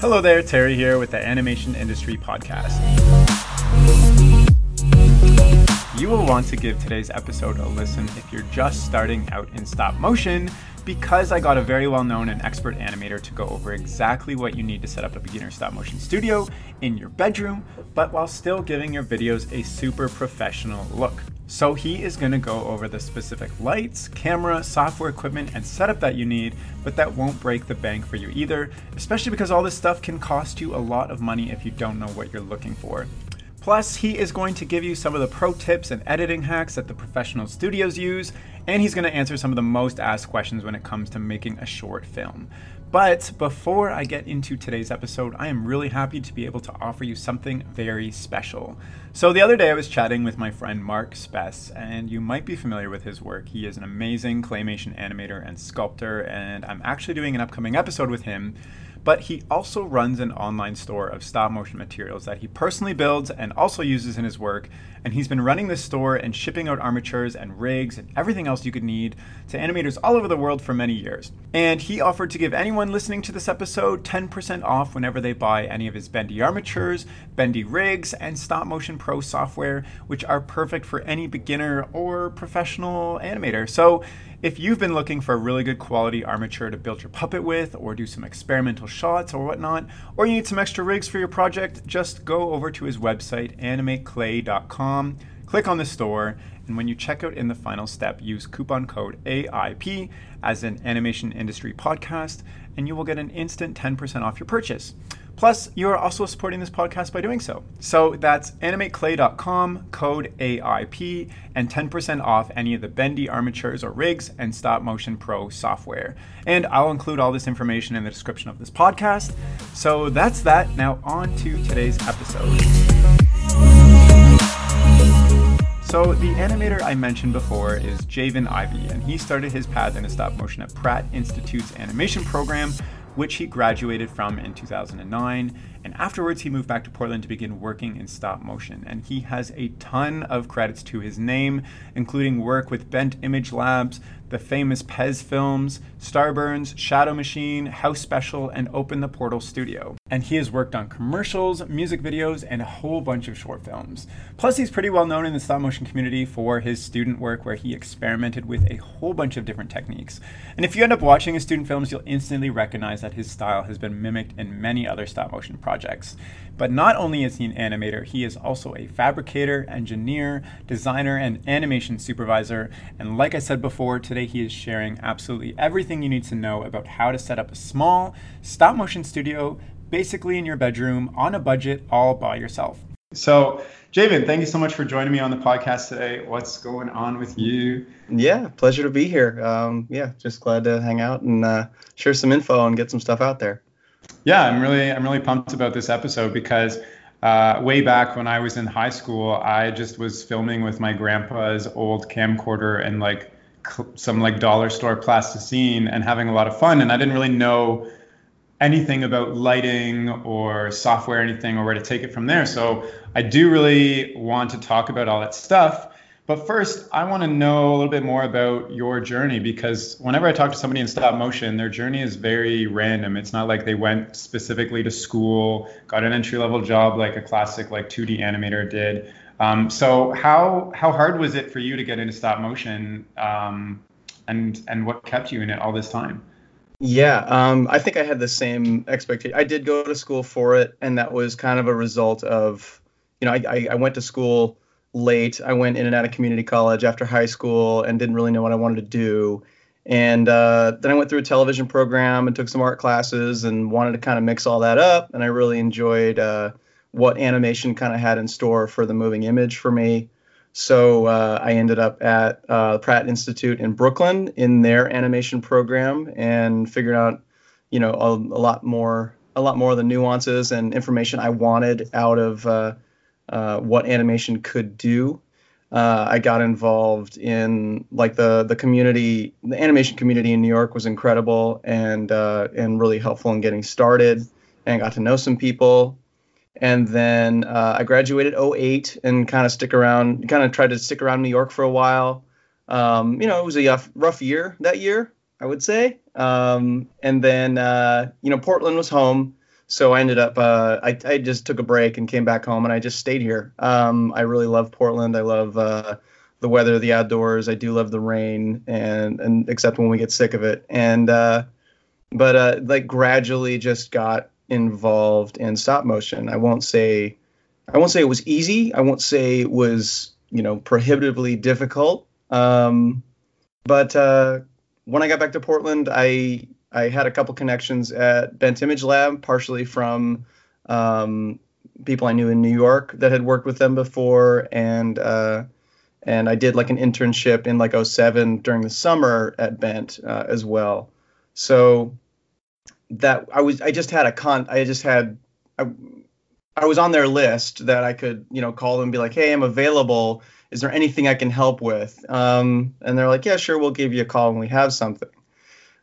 Hello there, Terry here with the Animation Industry Podcast. You will want to give today's episode a listen if you're just starting out in stop motion, because I got a very well-known and expert animator to go over exactly what you need to set up a beginner stop motion studio in your bedroom, but while still giving your videos a super professional look. So he is going to go over the specific lights, camera, software equipment, and setup that you need, but that won't break the bank for you either, especially because all this stuff can cost you a lot of money if you don't know what you're looking for. Plus, he is going to give you some of the pro tips and editing hacks that the professional studios use, and he's going to answer some of the most asked questions when it comes to making a short film. But before I get into today's episode, I am really happy to be able to offer you something very special. So the other day I was chatting with my friend Mark Spess, and you might be familiar with his work. He is an amazing claymation animator and sculptor, and I'm actually doing an upcoming episode with him. But he also runs an online store of stop motion materials that he personally builds and also uses in his work. And he's been running this store and shipping out armatures and rigs and everything else you could need to animators all over the world for many years. And he offered to give anyone listening to this episode 10% off whenever they buy any of his bendy armatures, bendy rigs, and Stop Motion Pro software, which are perfect for any beginner or professional animator. So if you've been looking for a really good quality armature to build your puppet with, or do some experimental shots or whatnot, or you need some extra rigs for your project, just go over to his website, animateclay.com, click on the store, and when you check out in the final step, use coupon code AIP, as in Animation Industry Podcast, and you will get an instant 10% off your purchase. Plus, you are also supporting this podcast by doing so. So that's animateclay.com, code AIP, and 10% off any of the bendy armatures or rigs and Stop Motion Pro software. And I'll include all this information in the description of this podcast. So that's that. Now on to today's episode. So the animator I mentioned before is Javan Ivey, and he started his path into stop motion at Pratt Institute's animation program, which he graduated from in 2009. And afterwards, he moved back to Portland to begin working in stop motion. And he has a ton of credits to his name, including work with Bent Image Labs, the famous PES films, Starburns, Shadow Machine, House Special, and Open the Portal Studio. And he has worked on commercials, music videos, and a whole bunch of short films. Plus, he's pretty well known in the stop motion community for his student work, where he experimented with a whole bunch of different techniques. And if you end up watching his student films, you'll instantly recognize that his style has been mimicked in many other stop motion projects. But not only is he an animator, he is also a fabricator, engineer, designer, and animation supervisor. And like I said before, today he is sharing absolutely everything you need to know about how to set up a small stop motion studio, basically in your bedroom, on a budget, all by yourself. So Javan, thank you so much for joining me on the podcast today. What's going on with you? Yeah, pleasure to be here. Just glad to hang out and share some info and get some stuff out there. Yeah, I'm really pumped about this episode because way back when I was in high school, I just was filming with my grandpa's old camcorder and like some like dollar store plasticine and having a lot of fun. And I didn't really know anything about lighting or software or anything or where to take it from there. So I do really want to talk about all that stuff. But first, I want to know a little bit more about your journey, because whenever I talk to somebody in stop motion, their journey is very random. It's not like they went specifically to school, got an entry-level job like a classic like 2D animator did. So how hard was it for you to get into stop motion, and what kept you in it all this time? Yeah, I think I had the same expectation. I did go to school for it, and that was kind of a result of, you know, I went to school late. I went in and out of community college after high school and didn't really know what I wanted to do. And then I went through a television program and took some art classes and wanted to kind of mix all that up. And I really enjoyed what animation kind of had in store for the moving image for me. So I ended up at Pratt Institute in Brooklyn in their animation program and figured out, you know, a lot more of the nuances and information I wanted out of what animation could do. I got involved in like the community, the animation community in New York was incredible and really helpful in getting started, and got to know some people. And then I graduated 2008 and kind of tried to stick around New York for a while. You know, it was a rough year that year, I would say. And then, Portland was home. So I ended up, I just took a break and came back home, and I just stayed here. I really love Portland. I love the weather, the outdoors. I do love the rain, and except when we get sick of it. And but gradually just got involved in stop motion. I won't say it was easy. I won't say it was, prohibitively difficult. But when I got back to Portland, I had a couple connections at Bent Image Lab, partially from people I knew in New York that had worked with them before, and I did an internship in 2007 during the summer at Bent as well. So that I was on their list that I could call them and be like, hey, I'm available. Is there anything I can help with? And they're like, yeah, sure, we'll give you a call when we have something.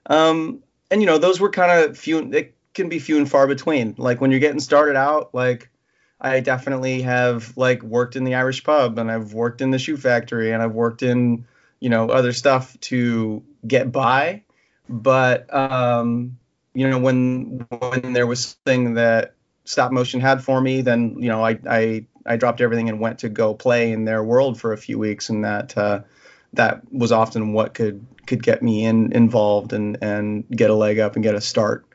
And those were kind of few. It can be few and far between. When you're getting started out, I definitely have worked in the Irish pub, and I've worked in the shoe factory, and I've worked in other stuff to get by. But when there was something that stop motion had for me, then I dropped everything and went to go play in their world for a few weeks, and that was often what could get me involved and get a leg up and get a start.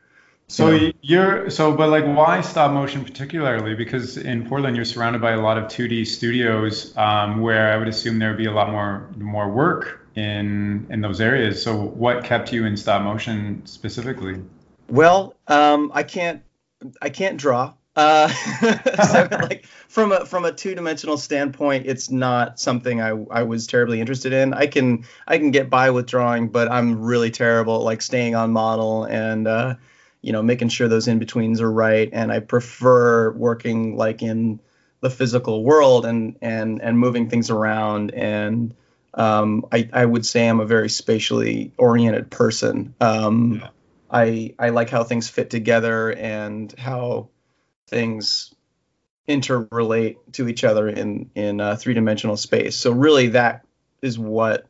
But why stop motion particularly? Because in Portland, you're surrounded by a lot of 2D studios, where I would assume there would be a lot more work in those areas. So what kept you in stop motion specifically? Well, I can't draw. So from a two-dimensional standpoint, it's not something I was terribly interested in. I can get by with drawing, but I'm really terrible at staying on model and making sure those in-betweens are right. And I prefer working in the physical world and moving things around. And I would say I'm a very spatially oriented person. Yeah. I like how things fit together and how things interrelate to each other in three-dimensional space. So really, that is what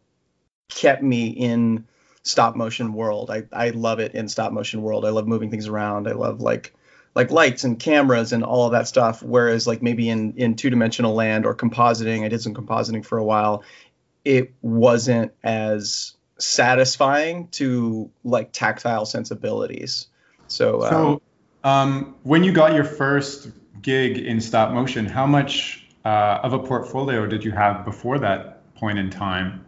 kept me in stop motion world. I love it in stop motion world. I love moving things around. I love like lights and cameras and all of that stuff. Whereas maybe in two-dimensional land or compositing, I did some compositing for a while. It wasn't as satisfying to tactile sensibilities. So when you got your first gig in stop motion, how much of a portfolio did you have before that point in time?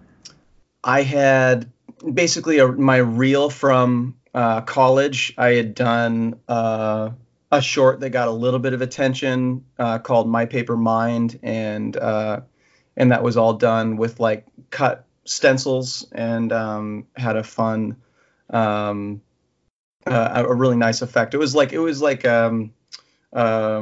I had basically my reel from college. I had done a short that got a little bit of attention called My Paper Mind, and that was all done with cut stencils, and had a fun. A really nice effect. It was a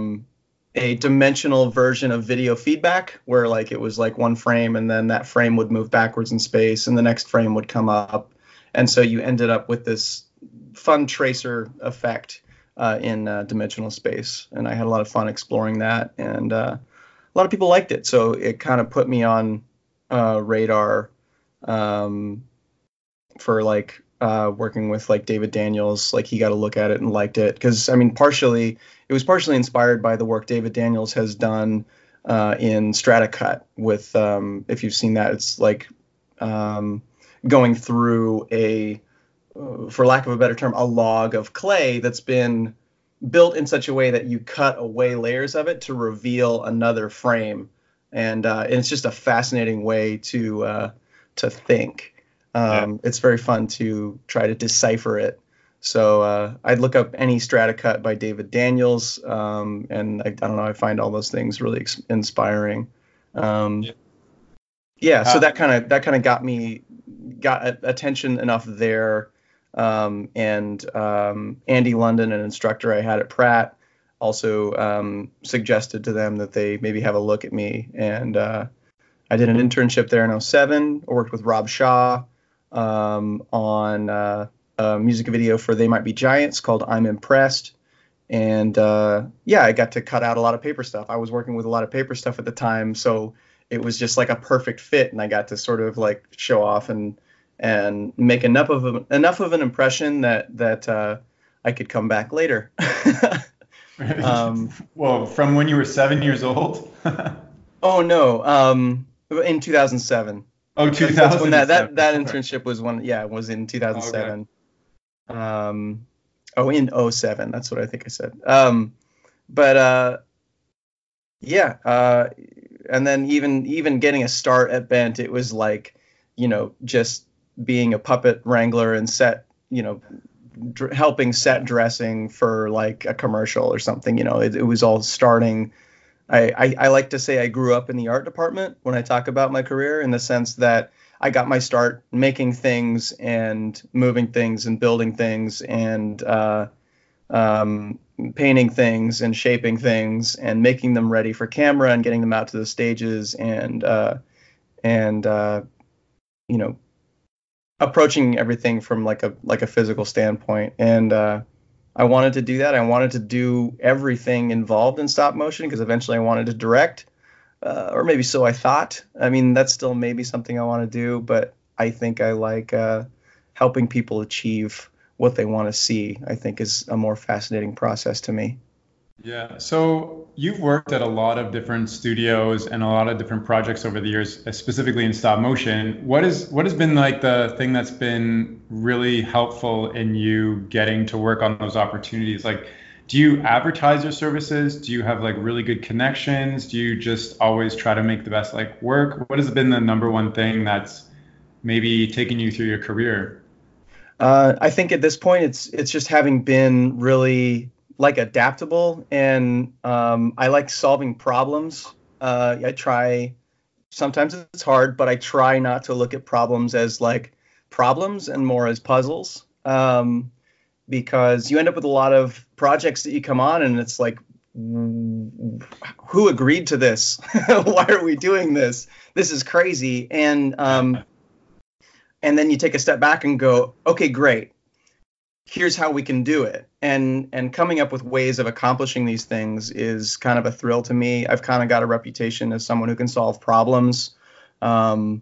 dimensional version of video feedback, where it was one frame, and then that frame would move backwards in space, and the next frame would come up, and so you ended up with this fun tracer effect in dimensional space. And I had a lot of fun exploring that, and a lot of people liked it, so it kind of put me on radar for working with David Daniels. He got a look at it and liked it, because it was partially inspired by the work David Daniels has done in StrataCut with if you've seen that, it's going through a for lack of a better term, a log of clay that's been built in such a way that you cut away layers of it to reveal another frame, and it's just a fascinating way to think. Yeah. It's very fun to try to decipher it. So I'd look up any StrataCut by David Daniels, and I don't know, I find all those things really inspiring. So that kind of got attention enough there, and Andy London, an instructor I had at Pratt, also suggested to them that they maybe have a look at me, and I did an internship there in 2007. I worked with Rob Shaw on a music video for They Might Be Giants called I'm Impressed. And I got to cut out a lot of paper stuff. I was working with a lot of paper stuff at the time, so it was just a perfect fit. And I got to sort of show off and make enough of an impression that I could come back later. Well, from when you were 7 years old? Oh, no. In 2007. Oh, 2007. That internship was when, yeah, it was in 2007. Okay. In 07. That's what I think I said. And then even getting a start at Bent, it was like, you know, just being a puppet wrangler and set, you know, helping set dressing for like a commercial or something. You know, it was all starting. I like to say I grew up in the art department when I talk about my career, in the sense that I got my start making things and moving things and building things and painting things and shaping things and making them ready for camera and getting them out to the stages and you know, approaching everything from like a physical standpoint. And I wanted to do that. I wanted to do everything involved in stop motion, because eventually I wanted to direct, or maybe so I thought. I mean, that's still maybe something I want to do, but I think I like helping people achieve what they want to see, I think, is a more fascinating process to me. Yeah. So you've worked at a lot of different studios and a lot of different projects over the years, specifically in stop motion. What has been like the thing that's been really helpful in you getting to work on those opportunities? Like, do you advertise your services? Do you have like really good connections? Do you just always try to make the best like work? What has been the number one thing that's maybe taken you through your career? I think at this point, it's just having been really like adaptable, and I like solving problems. I try, sometimes it's hard, but I try not to look at problems as like problems and more as puzzles, because you end up with a lot of projects that you come on and it's like, who agreed to this? Why are we doing this? This is crazy. And then you take a step back and go, okay, great. Here's how we can do it. And coming up with ways of accomplishing these things is kind of a thrill to me. I've kind of got a reputation as someone who can solve problems. I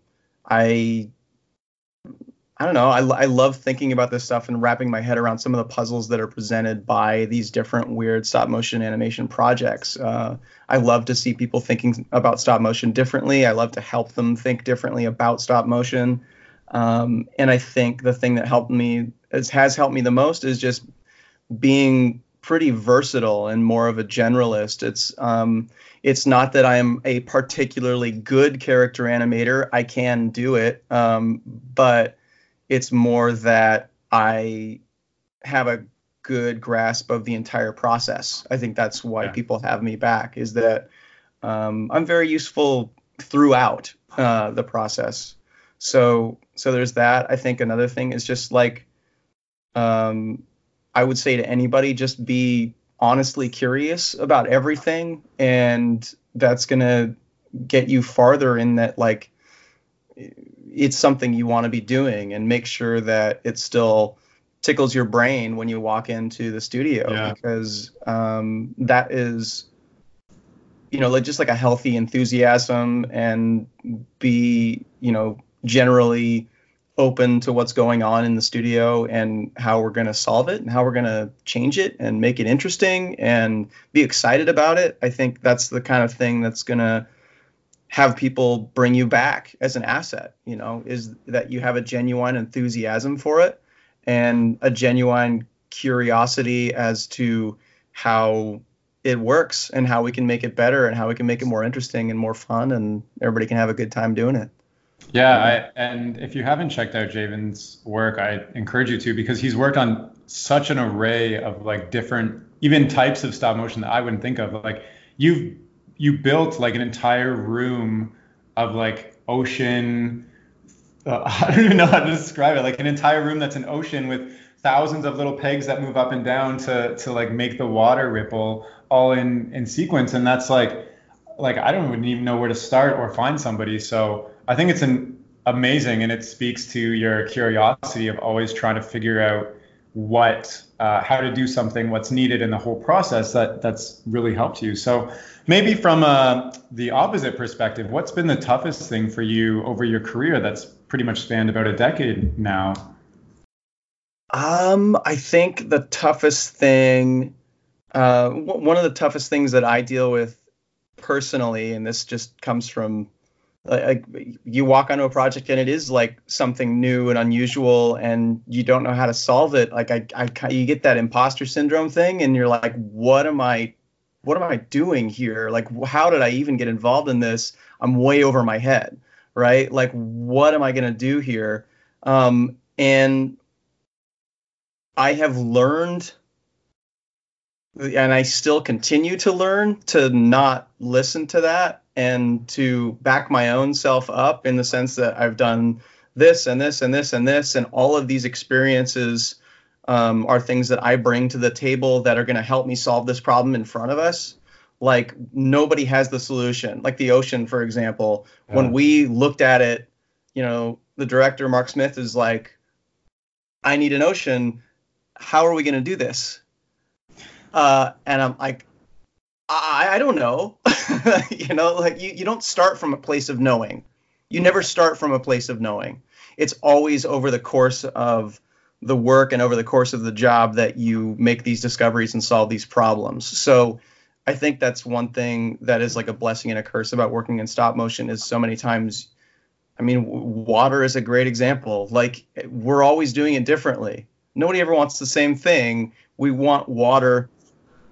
don't know. I love thinking about this stuff and wrapping my head around some of the puzzles that are presented by these different weird stop motion animation projects. I love to see people thinking about stop motion differently. I love to help them think differently about stop motion. And I think the thing that helped me, has helped me the most, is just being pretty versatile and more of a generalist. It's not that I am a particularly good character animator. I can do it, but it's more that I have a good grasp of the entire process. I think that's why people have me back, is that I'm very useful throughout the process. So there's that. I think another thing is just like, I would say to anybody, just be honestly curious about everything. And that's going to get you farther, in that, like, it's something you want to be doing, and make sure that it still tickles your brain when you walk into the studio, because that is, you know, like, just like a healthy enthusiasm, and be, you know, generally open to what's going on in the studio and how we're going to solve it and how we're going to change it and make it interesting and be excited about it. I think that's the kind of thing that's going to have people bring you back as an asset, you know, is that you have a genuine enthusiasm for it and a genuine curiosity as to how it works and how we can make it better and how we can make it more interesting and more fun, and everybody can have a good time doing it. Yeah, and if you haven't checked out Javan's work, I encourage you to, because he's worked on such an array of like different, even types of stop motion that I wouldn't think of. Like you built like an entire room of like ocean. I don't even know how to describe it. Like an entire room that's an ocean with thousands of little pegs that move up and down to like make the water ripple, all in sequence. And that's like I don't even know where to start or find somebody. So I think it's amazing, and it speaks to your curiosity of always trying to figure out what, how to do something, what's needed in the whole process. That's really helped you. So maybe from the opposite perspective, what's been the toughest thing for you over your career that's pretty much spanned about a decade now? I think the toughest thing One of the toughest things that I deal with personally, and this just comes from you walk onto a project and it is like something new and unusual and you don't know how to solve it. Like you get that imposter syndrome thing and you're like, what am I doing here? Like, how did I even get involved in this? I'm way over my head, right? Like, what am I going to do here? And I have learned, and I still continue to learn, to not listen to that and to back my own self up, in the sense that I've done this and this and this and this, and all of these experiences are things that I bring to the table that are going to help me solve this problem in front of us. Like, nobody has the solution. Like the ocean, for example, yeah. When we looked at it, you know, the director, Mark Smith, is like, I need an ocean. How are we going to do this? And I'm like, I don't know. You know, like you don't start from a place of knowing. You never start from a place of knowing. It's always over the course of the work and over the course of the job that you make these discoveries and solve these problems. So I think that's one thing that is like a blessing and a curse about working in stop motion, is so many times, I mean, water is a great example. Like, we're always doing it differently. Nobody ever wants the same thing. We want water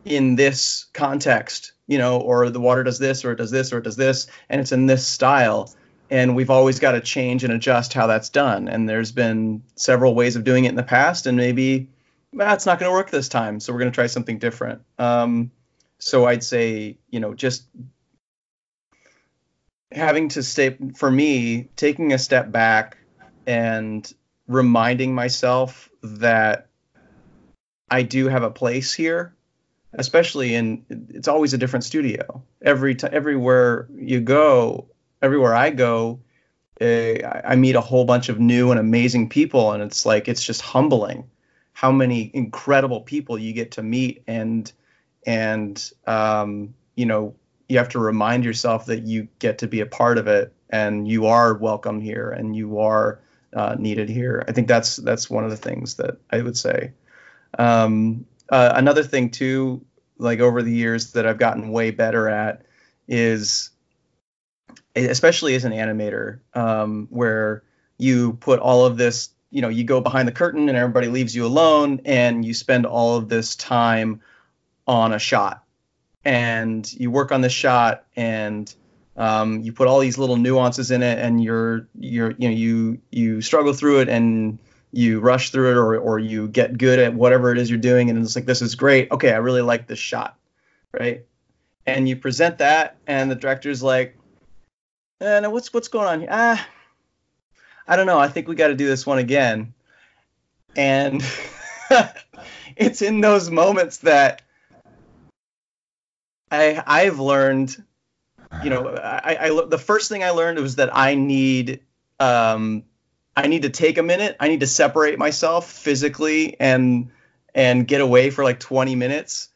in this context, you know, or the water does this, or it does this, or it does this, and it's in this style. And we've always got to change and adjust how that's done. And there's been several ways of doing it in the past, and maybe that's not going to work this time, so we're going to try something different. So I'd say, you know, just having to stay, for me, taking a step back and reminding myself that I do have a place here, especially in, it's always a different studio. Everywhere you go, everywhere I go, I meet a whole bunch of new and amazing people. And it's like, it's just humbling how many incredible people you get to meet. And you know, you have to remind yourself that you get to be a part of it, and you are welcome here, and you are needed here. I think that's one of the things that I would say. Another thing too, like over the years that I've gotten way better at is, especially as an animator, where you put all of this, you know, you go behind the curtain and everybody leaves you alone, and you spend all of this time on a shot, and you work on the shot, and you put all these little nuances in it, and you struggle through it, and you rush through it, or you get good at whatever it is you're doing, and it's like, this is great. Okay, I really like this shot, right? And you present that, and the director's like, no, what's going on here? I don't know. I think we got to do this one again. And it's in those moments that I've learned, you know, I the first thing I learned was that I need to take a minute. I need to separate myself physically and get away for like 20 minutes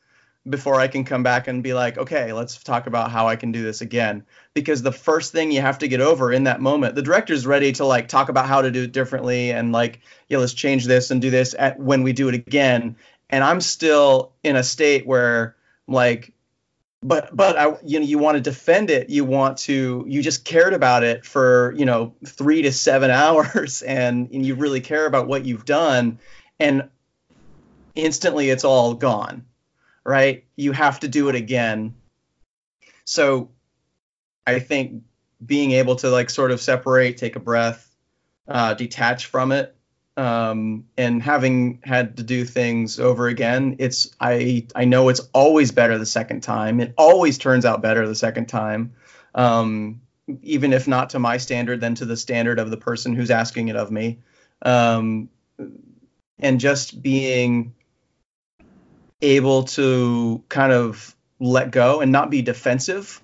before I can come back and be like, okay, let's talk about how I can do this again. Because the first thing you have to get over in that moment, the director's ready to like talk about how to do it differently, and like, yeah, let's change this and do this when we do it again. And I'm still in a state where I'm like, but I, you know, you want to defend it. You just cared about it for, you know, 3 to 7 hours, and you really care about what you've done, and instantly it's all gone. Right? You have to do it again. So I think being able to like sort of separate, take a breath, detach from it, and having had to do things over again, I know it's always better the second time. It always turns out better the second time. Even if not to my standard, then to the standard of the person who's asking it of me. And just being able to kind of let go and not be defensive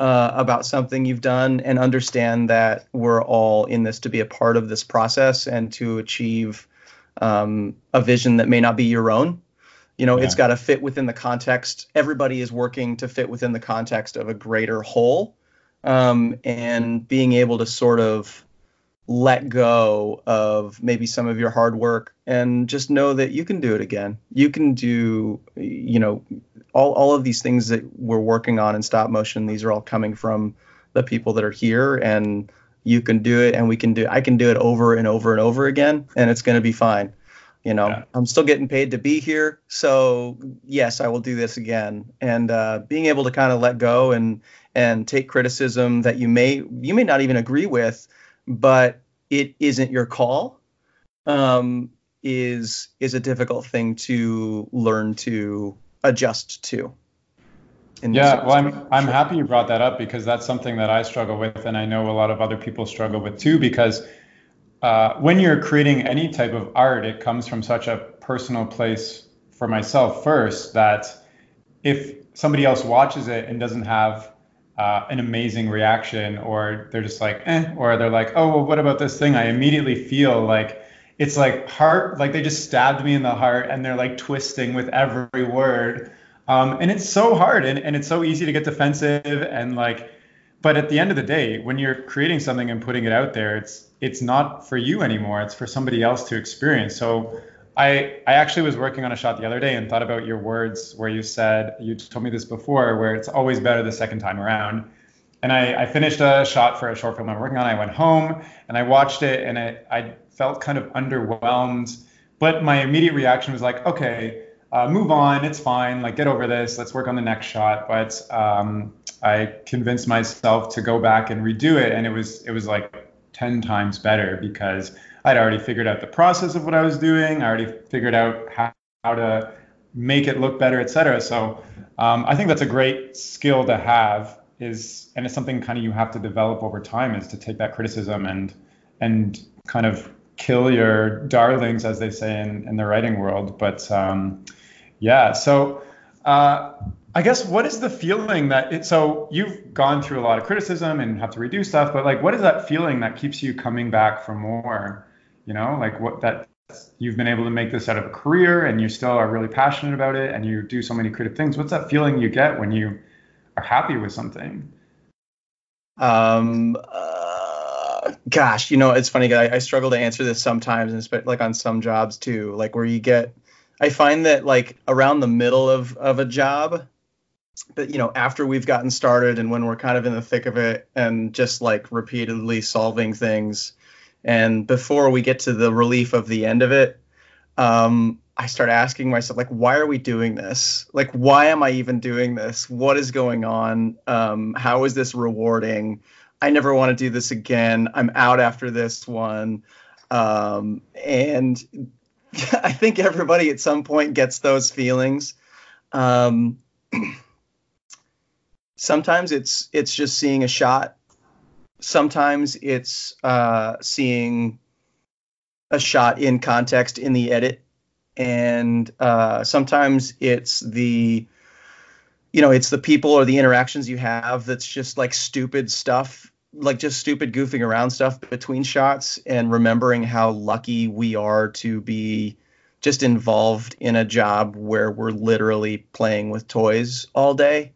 about something you've done, and understand that we're all in this to be a part of this process and to achieve a vision that may not be your own. You know, yeah. It's got to fit within the context. Everybody is working to fit within the context of a greater whole, and being able to sort of let go of maybe some of your hard work and just know that you can do it again. You can do, you know, all of these things that we're working on in stop motion. These are all coming from the people that are here, and you can do it, and we can do, I can do it over and over and over again, and it's going to be fine. You know, yeah. I'm still getting paid to be here. So yes, I will do this again. And being able to kind of let go and take criticism that you may not even agree with, but it isn't your call, is a difficult thing to learn to adjust to. Yeah, well, I'm happy you brought that up, because that's something that I struggle with, and I know a lot of other people struggle with too, because when you're creating any type of art, it comes from such a personal place for myself first, that if somebody else watches it and doesn't have an amazing reaction, or they're just like, eh, or they're like, oh, well, what about this thing? I immediately feel like it's like heart, like they just stabbed me in the heart, and they're like twisting with every word. And it's so hard, and it's so easy to get defensive, and like, but at the end of the day, when you're creating something and putting it out there, it's not for you anymore. It's for somebody else to experience. So I actually was working on a shot the other day and thought about your words where you said, you told me this before, where it's always better the second time around. And I finished a shot for a short film I'm working on. I went home and I watched it, and I felt kind of underwhelmed. But my immediate reaction was like, okay, move on. It's fine. Like, get over this. Let's work on the next shot. But I convinced myself to go back and redo it. And it was like 10 times better, because I'd already figured out the process of what I was doing. I already figured out how to make it look better, et cetera. So I think that's a great skill to have, is, and it's something kind of you have to develop over time, is to take that criticism and kind of kill your darlings, as they say in the writing world. But yeah, so I guess what is the feeling that so you've gone through a lot of criticism and have to redo stuff, but like, what is that feeling that keeps you coming back for more? You know, like what that you've been able to make this out of a career, and you still are really passionate about it, and you do so many creative things. What's that feeling you get when you are happy with something? Gosh, you know, it's funny. I struggle to answer this sometimes, and like on some jobs too, like where you get, I find that like around the middle of a job, but you know, after we've gotten started and when we're kind of in the thick of it and just like repeatedly solving things, and before we get to the relief of the end of it, I start asking myself, like, why are we doing this? Like, why am I even doing this? What is going on? How is this rewarding? I never want to do this again. I'm out after this one. And I think everybody at some point gets those feelings. Sometimes it's just seeing a shot. Sometimes it's seeing a shot in context in the edit, and sometimes it's the, you know, it's the people or the interactions you have that's just like stupid stuff, like just stupid goofing around stuff between shots, and remembering how lucky we are to be just involved in a job where we're literally playing with toys all day.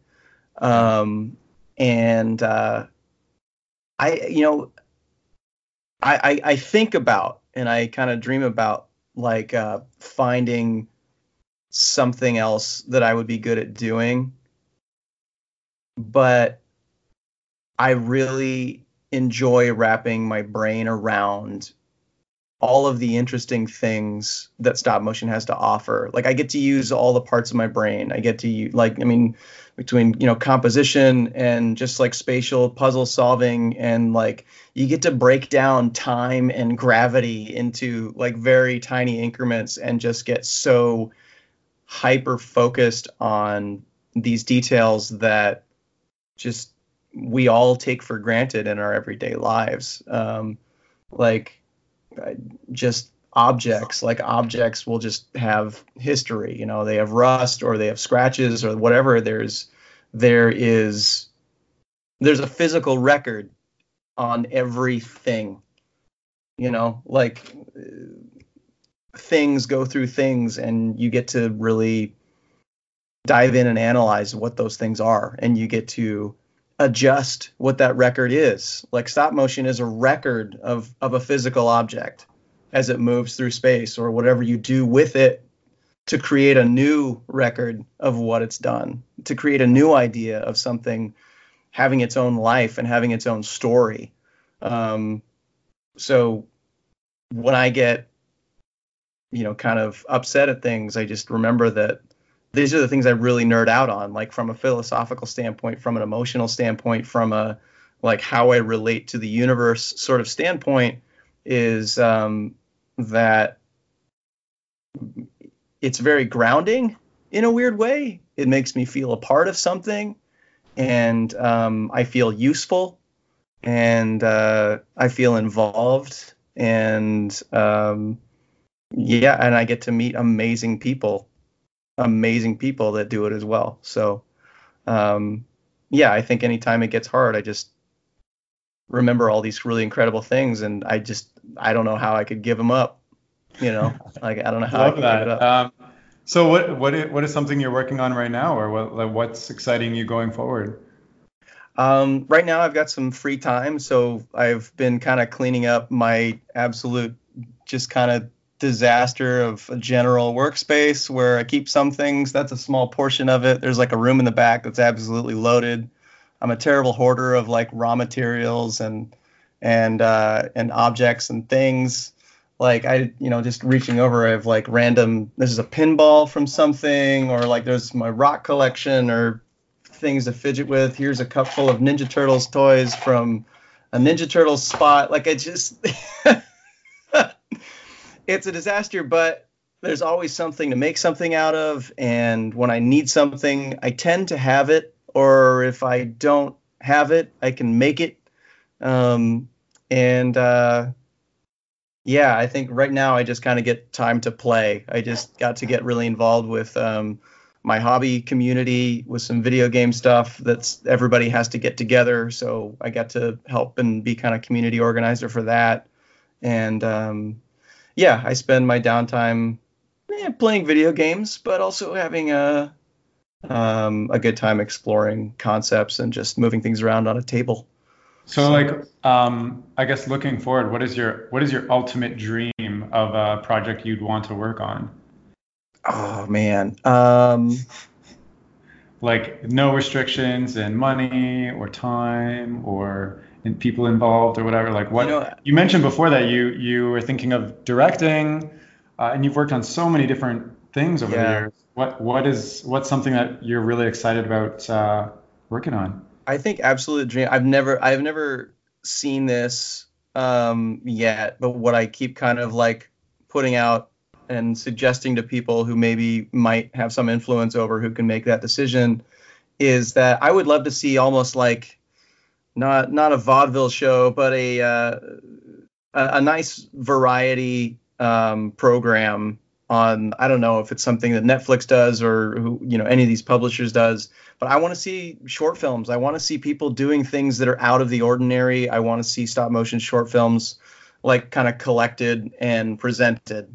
I think about, and I kind of dream about like finding something else that I would be good at doing, but I really enjoy wrapping my brain around all of the interesting things that stop motion has to offer. Like I get to use all the parts of my brain. I get to use, like, I mean, between, you know, composition and just like spatial puzzle solving, and like you get to break down time and gravity into like very tiny increments and just get so hyper focused on these details that just we all take for granted in our everyday lives. Just objects, like objects will just have history, you know, they have rust or they have scratches or whatever. There's a physical record on everything, you know, like things go through things, and you get to really dive in and analyze what those things are, and you get to adjust what that record is. Like stop motion is a record of a physical object as it moves through space, or whatever you do with it to create a new record of what it's done, to create a new idea of something having its own life and having its own story. So when I get, kind of upset at things, I just remember that these are the things I really nerd out on, like from a philosophical standpoint, from an emotional standpoint, from a, like how I relate to the universe sort of standpoint, is that it's very grounding in a weird way. It makes me feel a part of something, and I feel useful, and I feel involved, and and I get to meet amazing people that do it as well. So I think anytime it gets hard, I just remember all these really incredible things, and I don't know how I could give them up. I don't know how I could give it up. So what is something you're working on right now, or what's exciting you going forward? Right now I've got some free time, so I've been kind of cleaning up my absolute just kind of disaster of a general workspace where I keep some things. That's a small portion of it. There's like a room in the back that's absolutely loaded. I'm a terrible hoarder of like raw materials and objects and things. Like just reaching over, I have like random, this is a pinball from something, or like there's my rock collection or things to fidget with. Here's a cup full of Ninja Turtles toys from a Ninja Turtles spot. Like I just, it's a disaster, but there's always something to make something out of. And when I need something, I tend to have it, or if I don't have it, I can make it. I think right now I just kind of get time to play. I just got to get really involved with my hobby community with some video game stuff that's everybody has to get together. So I got to help and be kind of community organizer for that. And I spend my downtime playing video games, but also having a good time exploring concepts and just moving things around on a table. So I guess looking forward, what is your ultimate dream of a project you'd want to work on? Oh man. Like no restrictions and money or time or people involved or whatever. Like you mentioned before that you were thinking of directing, and you've worked on so many different things over the years. What's something that you're really excited about working on? I think absolute dream. I've never seen this yet, but what I keep kind of like putting out and suggesting to people who maybe might have some influence over who can make that decision is that I would love to see almost like not a vaudeville show, but a nice variety program on, I don't know if it's something that Netflix does or any of these publishers does, but I want to see short films. I want to see people doing things that are out of the ordinary. I want to see stop motion short films like kind of collected and presented,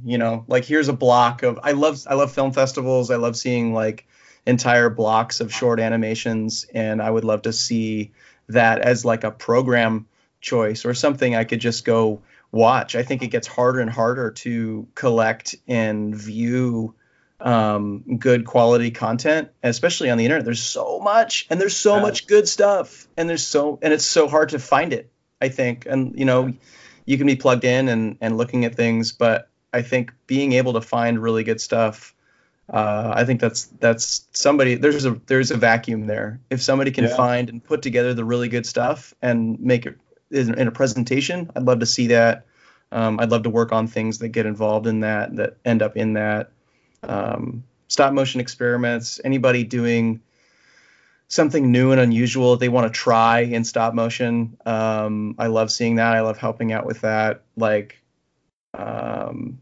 like here's a block of, I love film festivals. I love seeing like entire blocks of short animations. And I would love to see that as like a program choice or something I could just go watch. I think it gets harder and harder to collect and view good quality content, especially on the internet. There's so much, and there's so much good stuff, and it's so hard to find it, I think. And you can be plugged in and looking at things, but I think being able to find really good stuff, I think that's somebody. There's a vacuum there. If somebody can find and put together the really good stuff and make it in a presentation, I'd love to see that. I'd love to work on things that get involved in that end up in that. Stop motion experiments, anybody doing something new and unusual they want to try in stop motion. I love seeing that. I love helping out with that. Like, maybe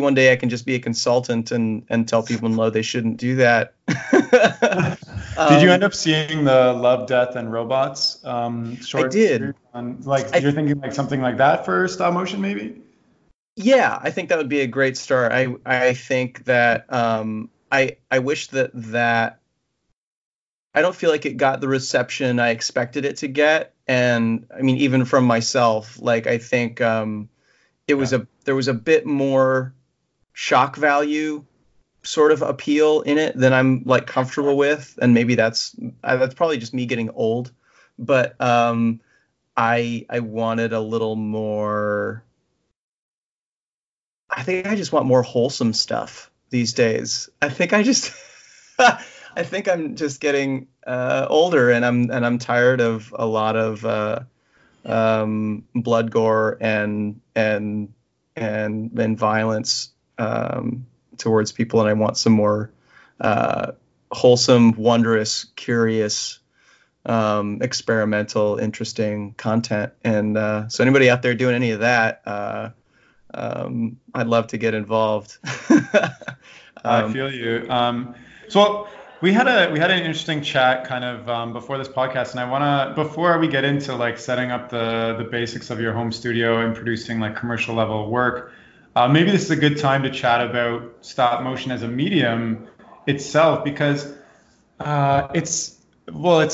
one day I can just be a consultant and tell people no, they shouldn't do that. Did you end up seeing the Love, Death, and Robots short? I did. You're thinking like something like that for stop motion, maybe? Yeah, I think that would be a great start. I think that I wish that I don't feel like it got the reception I expected it to get. And I mean, even from myself, like, I think there was a bit more shock value sort of appeal in it than I'm like comfortable with. And maybe that's probably just me getting old, but I wanted a little more. I think I just want more wholesome stuff these days. I think I'm just getting older, and I'm tired of a lot of blood, gore, and violence towards people, and I want some more wholesome, wondrous, curious, experimental, interesting content. And so, anybody out there doing any of that, I'd love to get involved. I feel you. So. We had an interesting chat kind of before this podcast, and I wanna, before we get into like setting up the basics of your home studio and producing like commercial level work, maybe this is a good time to chat about stop motion as a medium itself, because it's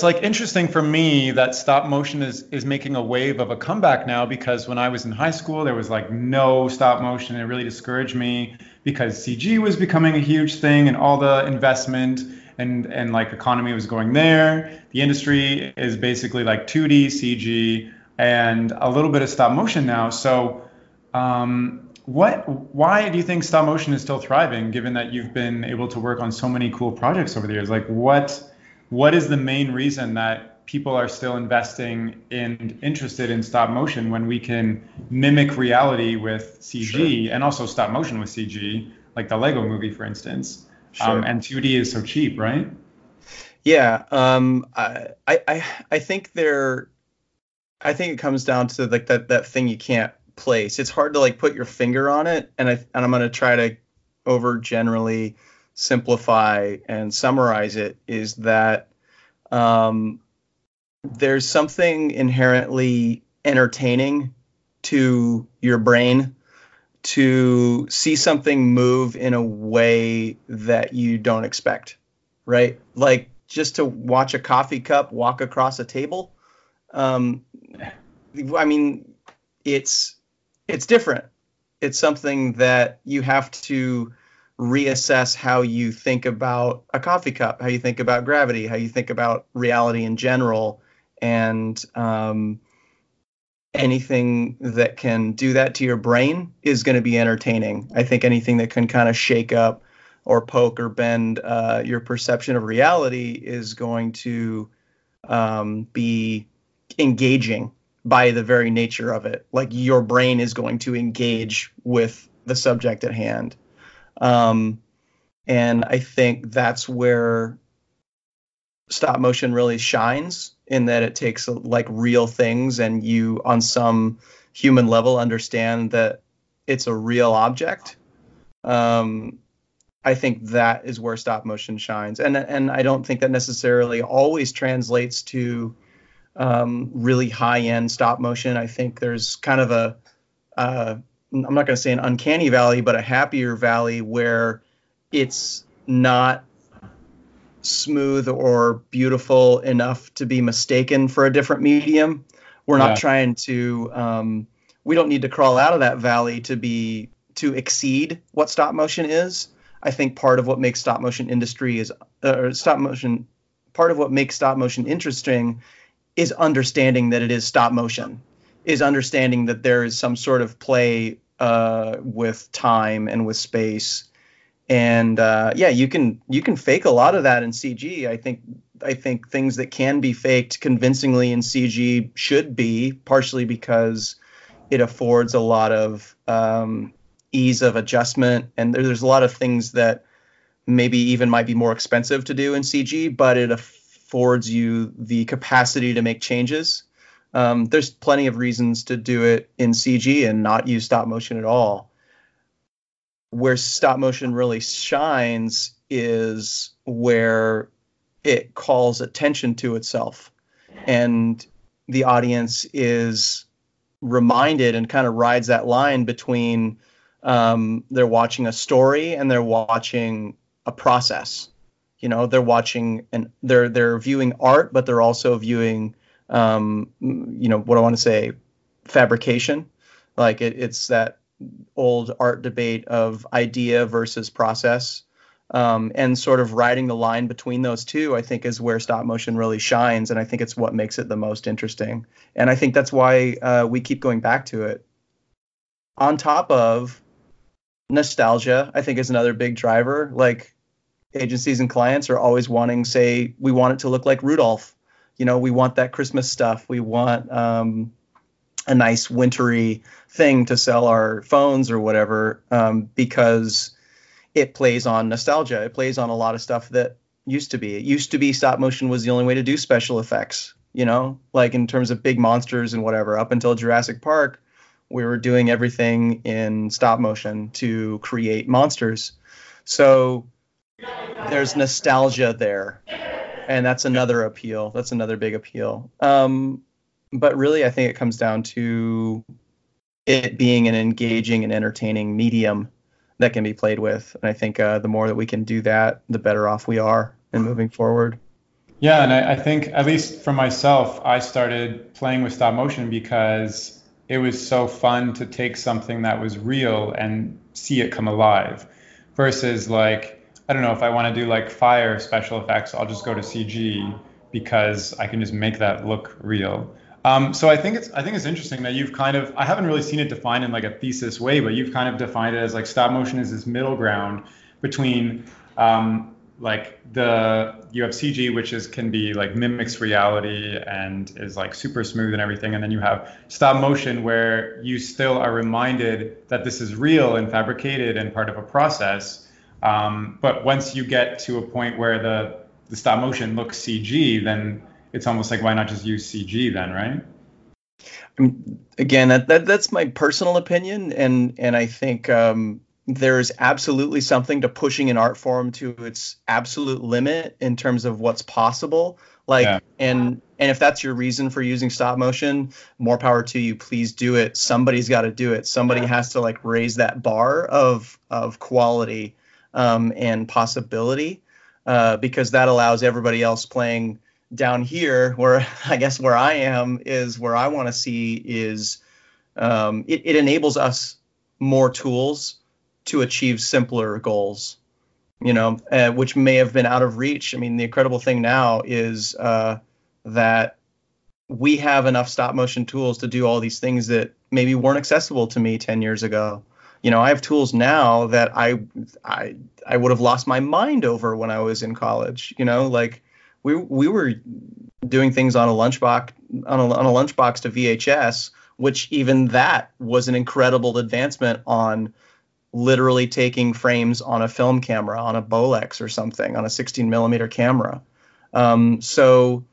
like interesting for me that stop motion is making a wave of a comeback now, because when I was in high school there was like no stop motion. It really discouraged me because CG was becoming a huge thing and all the investment. And like economy was going there. The industry is basically like 2D CG and a little bit of stop motion now. So why do you think stop motion is still thriving, given that you've been able to work on so many cool projects over the years? Like what is the main reason that people are still investing and interested in stop motion when we can mimic reality with CG, sure, and also stop motion with CG, like the Lego movie, for instance? Sure. And 2D is so cheap, right? Yeah, I think it comes down to like that thing you can't place. It's hard to like put your finger on it, and I'm going to try to over generally simplify and summarize it. Is that there's something inherently entertaining to your brain to see something move in a way that you don't expect, right? Like just to watch a coffee cup walk across a table. I mean, it's different. It's something that you have to reassess how you think about a coffee cup, how you think about gravity, how you think about reality in general, and anything that can do that to your brain is going to be entertaining. I think anything that can kind of shake up or poke or bend your perception of reality is going to be engaging by the very nature of it. Like your brain is going to engage with the subject at hand. And I think that's where stop motion really shines, in that it takes like real things and you on some human level understand that it's a real object. I think that is where stop motion shines. And I don't think that necessarily always translates to really high end stop motion. I think there's kind of a, I'm not going to say an uncanny valley, but a happier valley where it's not smooth or beautiful enough to be mistaken for a different medium. We're not trying to we don't need to crawl out of that valley to exceed what stop motion is. I think part of what makes stop motion interesting is understanding that it is stop motion, is understanding that there is some sort of play with time and with space. And you can fake a lot of that in CG. I think things that can be faked convincingly in CG should be, partially because it affords a lot of ease of adjustment. And there's a lot of things that maybe even might be more expensive to do in CG, but it affords you the capacity to make changes. There's plenty of reasons to do it in CG and not use stop motion at all. Where stop motion really shines is where it calls attention to itself, and the audience is reminded and kind of rides that line between they're watching a story and they're watching a process. you know, they're watching and they're viewing art, but they're also viewing, you know, what I want to say, fabrication. Like it's that old art debate of idea versus process. And sort of riding the line between those two, I think, is where stop motion really shines. And I think it's what makes it the most interesting. And I think that's why we keep going back to it. On top of nostalgia, I think, is another big driver. Like, agencies and clients are always wanting, say, we want it to look like Rudolph. You know, we want that Christmas stuff. We want a nice wintry thing to sell our phones or whatever, because it plays on nostalgia. It plays on a lot of stuff that used to be. It used to be stop motion was the only way to do special effects, you know, like in terms of big monsters and whatever. Up until Jurassic Park, we were doing everything in stop motion to create monsters. So there's nostalgia there. And that's another appeal. That's another big appeal. But really, I think it comes down to it being an engaging and entertaining medium that can be played with. And I think the more that we can do that, the better off we are in moving forward. Yeah, and I think, at least for myself, I started playing with stop motion because it was so fun to take something that was real and see it come alive versus, like, I don't know, if I want to do like fire special effects, I'll just go to CG because I can just make that look real. So I think it's interesting that you've kind of, I haven't really seen it defined in like a thesis way, but you've kind of defined it as like stop motion is this middle ground between like you have CG, which can be like mimics reality and is like super smooth and everything. And then you have stop motion where you still are reminded that this is real and fabricated and part of a process. But once you get to a point where the stop motion looks CG, then it's almost like, why not just use CG then, right? I mean, again, that's my personal opinion. And I think there's absolutely something to pushing an art form to its absolute limit in terms of what's possible. Like, yeah. And if that's your reason for using stop motion, more power to you, please do it. Somebody's got to do it. Somebody has to like raise that bar of quality and possibility because that allows everybody else playing down here, where I guess where I am is where I want to see is it enables us more tools to achieve simpler goals, you know, which may have been out of reach. I mean, the incredible thing now is that we have enough stop motion tools to do all these things that maybe weren't accessible to me 10 years ago. You know, I have tools now that I would have lost my mind over when I was in college, you know, like we were doing things on a lunchbox to VHS, which even that was an incredible advancement on literally taking frames on a film camera, on a Bolex or something, on a 16 millimeter camera. So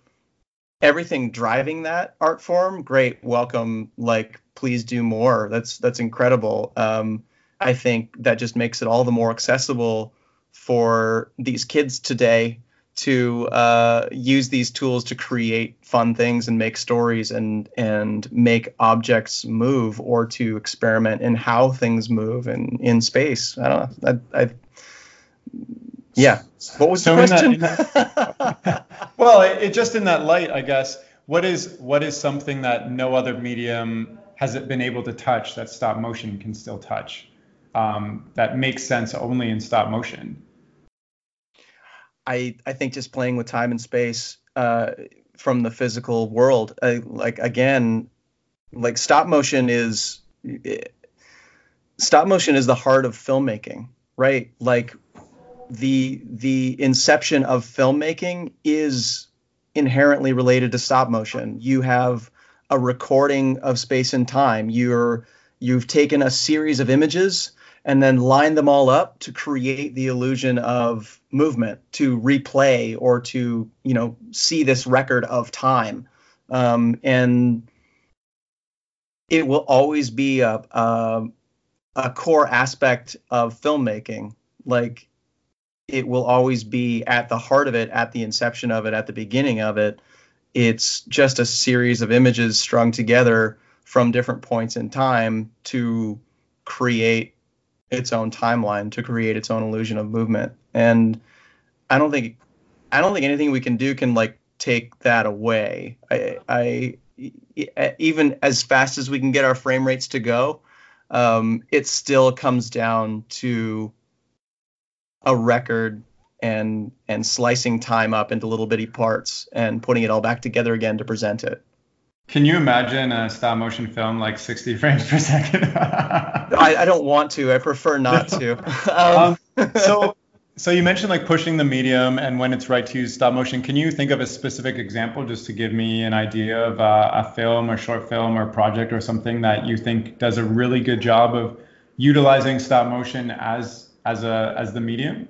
everything driving that art form, great, welcome, like please do more. That's incredible. I think that just makes it all the more accessible for these kids today to use these tools to create fun things and make stories and make objects move, or to experiment in how things move in space. I don't know. Yeah. What was the question? Well, it just in that light, I guess. What is something that no other medium has it been able to touch that stop motion can still touch? That makes sense only in stop motion. I think just playing with time and space from the physical world, like stop motion is the heart of filmmaking, right? Like the inception of filmmaking is inherently related to stop motion. You have a recording of space and time. You've taken a series of images and then line them all up to create the illusion of movement, to replay or to, you know, see this record of time. And it will always be a core aspect of filmmaking. Like, it will always be at the heart of it, at the inception of it, at the beginning of it. It's just a series of images strung together from different points in time to create its own timeline, to create its own illusion of movement. And I don't think anything we can do can like take that away. I even as fast as we can get our frame rates to go, it still comes down to a record and slicing time up into little bitty parts and putting it all back together again to present it. Can you imagine a stop motion film like 60 frames per second? I don't want to. I prefer not to. So you mentioned like pushing the medium and when it's right to use stop motion. Can you think of a specific example just to give me an idea of a film or short film or project or something that you think does a really good job of utilizing stop motion as the medium?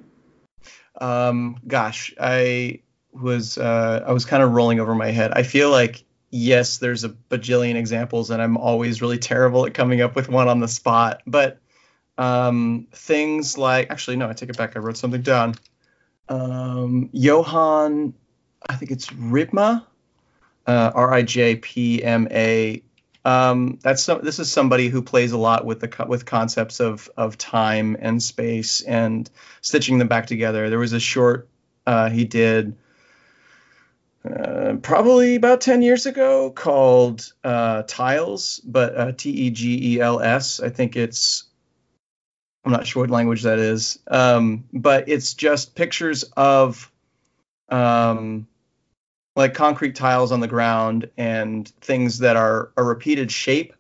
Gosh, I was kind of rolling over my head. I feel like, yes, there's a bajillion examples, and I'm always really terrible at coming up with one on the spot. But things like, actually, no, I take it back. I wrote something down. Johan, I think it's Rijpma, R-I-J-P-M-A. This is somebody who plays a lot with concepts of time and space and stitching them back together. There was a short he did. Probably about 10 years ago called Tiles, but T-E-G-E-L-S. I think it's, I'm not sure what language that is, but it's just pictures of like concrete tiles on the ground and things that are a repeated shape,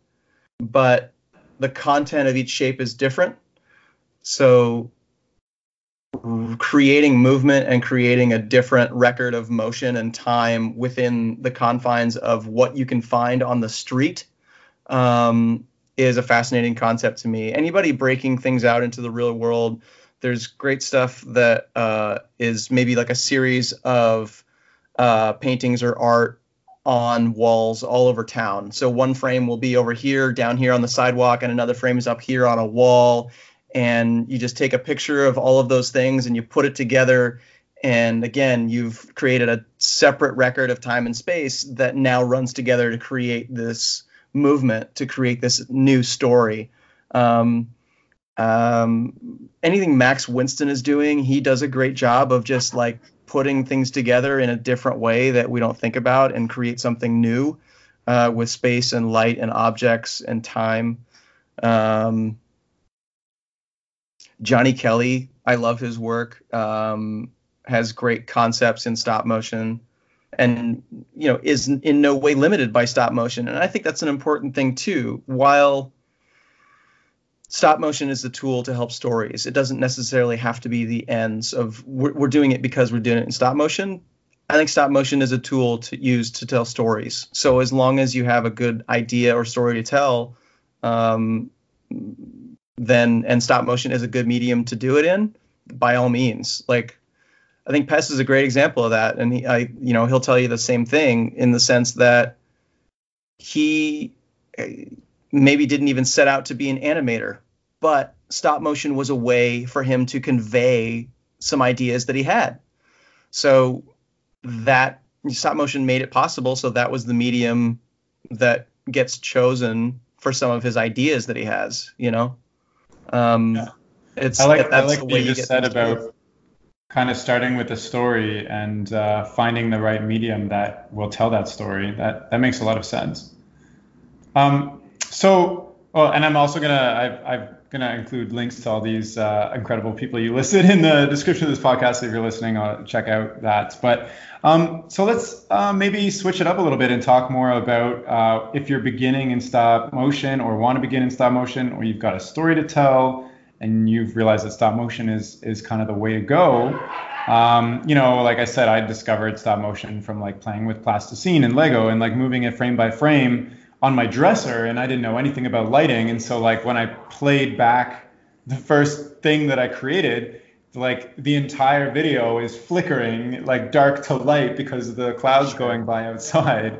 but the content of each shape is different. So creating movement and creating a different record of motion and time within the confines of what you can find on the street is a fascinating concept to me. Anybody breaking things out into the real world, there's great stuff that is maybe like a series of paintings or art on walls all over town. So one frame will be over here, down here on the sidewalk, and another frame is up here on a wall. And you just take a picture of all of those things and you put it together. And again, you've created a separate record of time and space that now runs together to create this movement, to create this new story. Anything Max Winston is doing, he does a great job of just like putting things together in a different way that we don't think about and create something new with space and light and objects and time. Johnny Kelly, I love his work, has great concepts in stop motion and, you know, is in no way limited by stop motion. And I think that's an important thing, too. While stop motion is the tool to help stories, it doesn't necessarily have to be the ends of we're doing it because we're doing it in stop motion. I think stop motion is a tool to use to tell stories. So as long as you have a good idea or story to tell, and stop motion is a good medium to do it in, by all means. Like, I think PES is a great example of that. And he'll tell you the same thing in the sense that he maybe didn't even set out to be an animator, but stop motion was a way for him to convey some ideas that he had. So that stop motion made it possible. So that was the medium that gets chosen for some of his ideas that he has, you know? Yeah. I like what you just said about kind of starting with a story and finding the right medium that will tell that story. That makes a lot of sense. And I'm also gonna include links to all these incredible people you listed in the description of this podcast. If you're listening, I'll check out that. But so let's maybe switch it up a little bit and talk more about if you're beginning in stop motion or want to begin in stop motion, or you've got a story to tell and you've realized that stop motion is kind of the way to go. Like I said, I discovered stop motion from like playing with plasticine and Lego and like moving it frame by frame on my dresser, and I didn't know anything about lighting. And so like when I played back the first thing that I created, like the entire video is flickering like dark to light because of the clouds going by outside.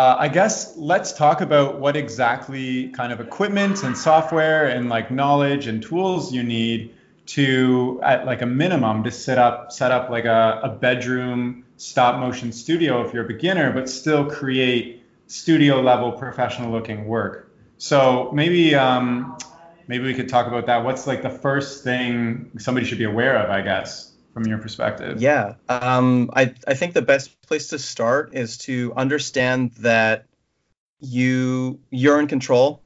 I guess let's talk about what exactly kind of equipment and software and like knowledge and tools you need to, at like a minimum, to set up like a bedroom stop motion studio if you're a beginner, but still create studio level professional looking work. So maybe Maybe we could talk about that. What's like the first thing somebody should be aware of, I guess, from your perspective? Yeah, I think the best place to start is to understand that you're in control,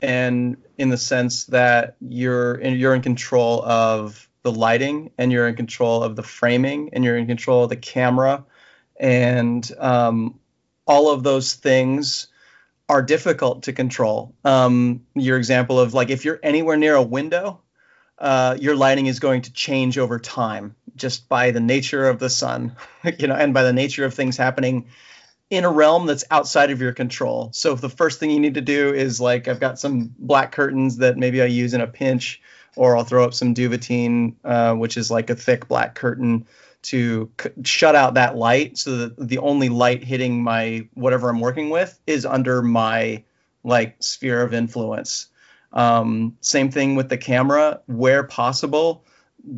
and in the sense that you're in control of the lighting, and you're in control of the framing, and you're in control of the camera, and all of those things are difficult to control. Your example of like if you're anywhere near a window, your lighting is going to change over time just by the nature of the sun, you know, and by the nature of things happening in a realm that's outside of your control. So if the first thing you need to do is like, I've got some black curtains that maybe I use in a pinch, or I'll throw up some duvetine, which is like a thick black curtain, to shut out that light so that the only light hitting my whatever I'm working with is under my like sphere of influence. Same thing with the camera. Where possible,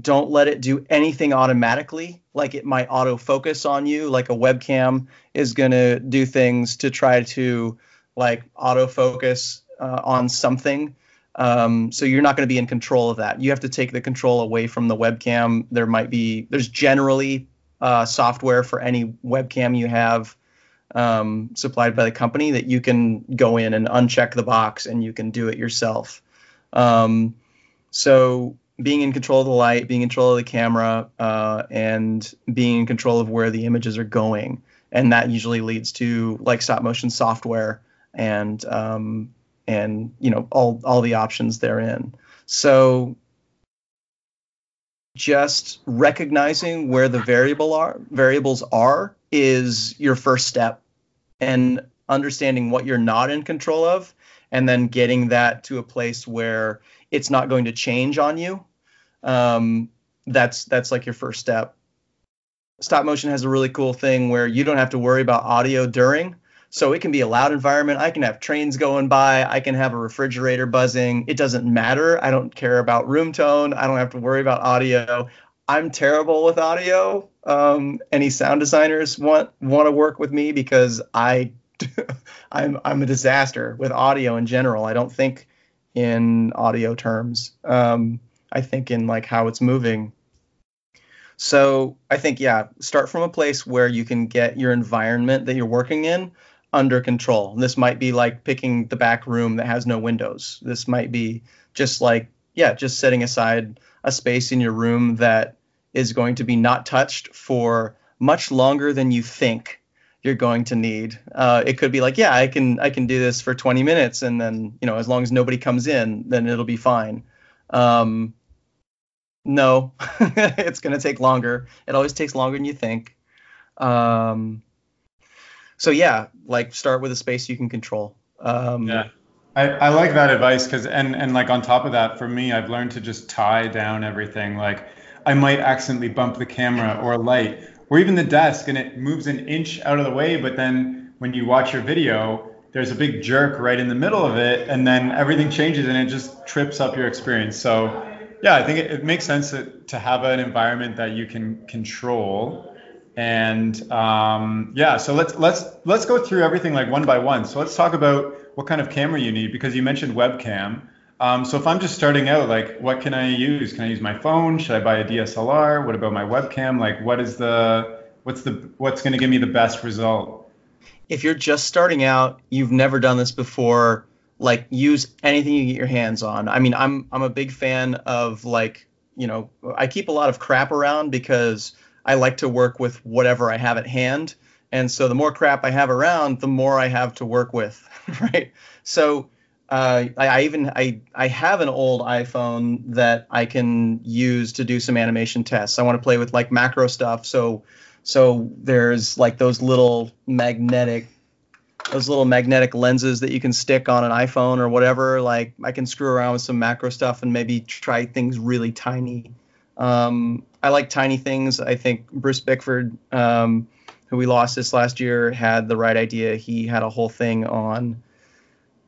don't let it do anything automatically. Like it might autofocus on you, like a webcam is going to do things to try to like autofocus on something. So you're not going to be in control of that. You have to take the control away from the webcam. There's generally software for any webcam you have supplied by the company that you can go in and uncheck the box and you can do it yourself. So being in control of the light, being in control of the camera, and being in control of where the images are going. And that usually leads to like stop motion software and you know all the options therein. So just recognizing where the variables are is your first step, and understanding what you're not in control of, and then getting that to a place where it's not going to change on you. That's like your first step. Stop motion has a really cool thing where you don't have to worry about audio during. So it can be a loud environment. I can have trains going by. I can have a refrigerator buzzing. It doesn't matter. I don't care about room tone. I don't have to worry about audio. I'm terrible with audio. Any sound designers want to work with me, because I'm a disaster with audio in general. I don't think in audio terms. I think in like how it's moving. So I think, yeah, start from a place where you can get your environment that you're working in under control. This might be like picking the back room that has no windows. This might be just like, yeah, just setting aside a space in your room that is going to be not touched for much longer than you think you're going to need. It could be like, yeah, I can do this for 20 minutes. And then, you know, as long as nobody comes in, then it'll be fine. No, it's going to take longer. It always takes longer than you think. So yeah, like start with a space you can control. Yeah, I like that advice, because and like on top of that, for me, I've learned to just tie down everything. Like I might accidentally bump the camera or a light or even the desk, and it moves an inch out of the way. But then when you watch your video, there's a big jerk right in the middle of it, and then everything changes and it just trips up your experience. So yeah, I think it makes sense to have an environment that you can control. And yeah, so let's go through everything like one by one. So let's talk about what kind of camera you need, because you mentioned webcam. So if I'm just starting out, like what can I use? Can I use my phone? Should I buy a DSLR? What about my webcam? Like what's going to give me the best result? If you're just starting out, you've never done this before, like use anything you get your hands on. I mean, I'm a big fan of like, you know, I keep a lot of crap around because I like to work with whatever I have at hand. And so the more crap I have around, the more I have to work with, right? So I have an old iPhone that I can use to do some animation tests. I want to play with like macro stuff. So there's like those little magnetic lenses that you can stick on an iPhone or whatever. Like I can screw around with some macro stuff and maybe try things really tiny. I like tiny things. I think Bruce Bickford, who we lost this last year, had the right idea. He had a whole thing on,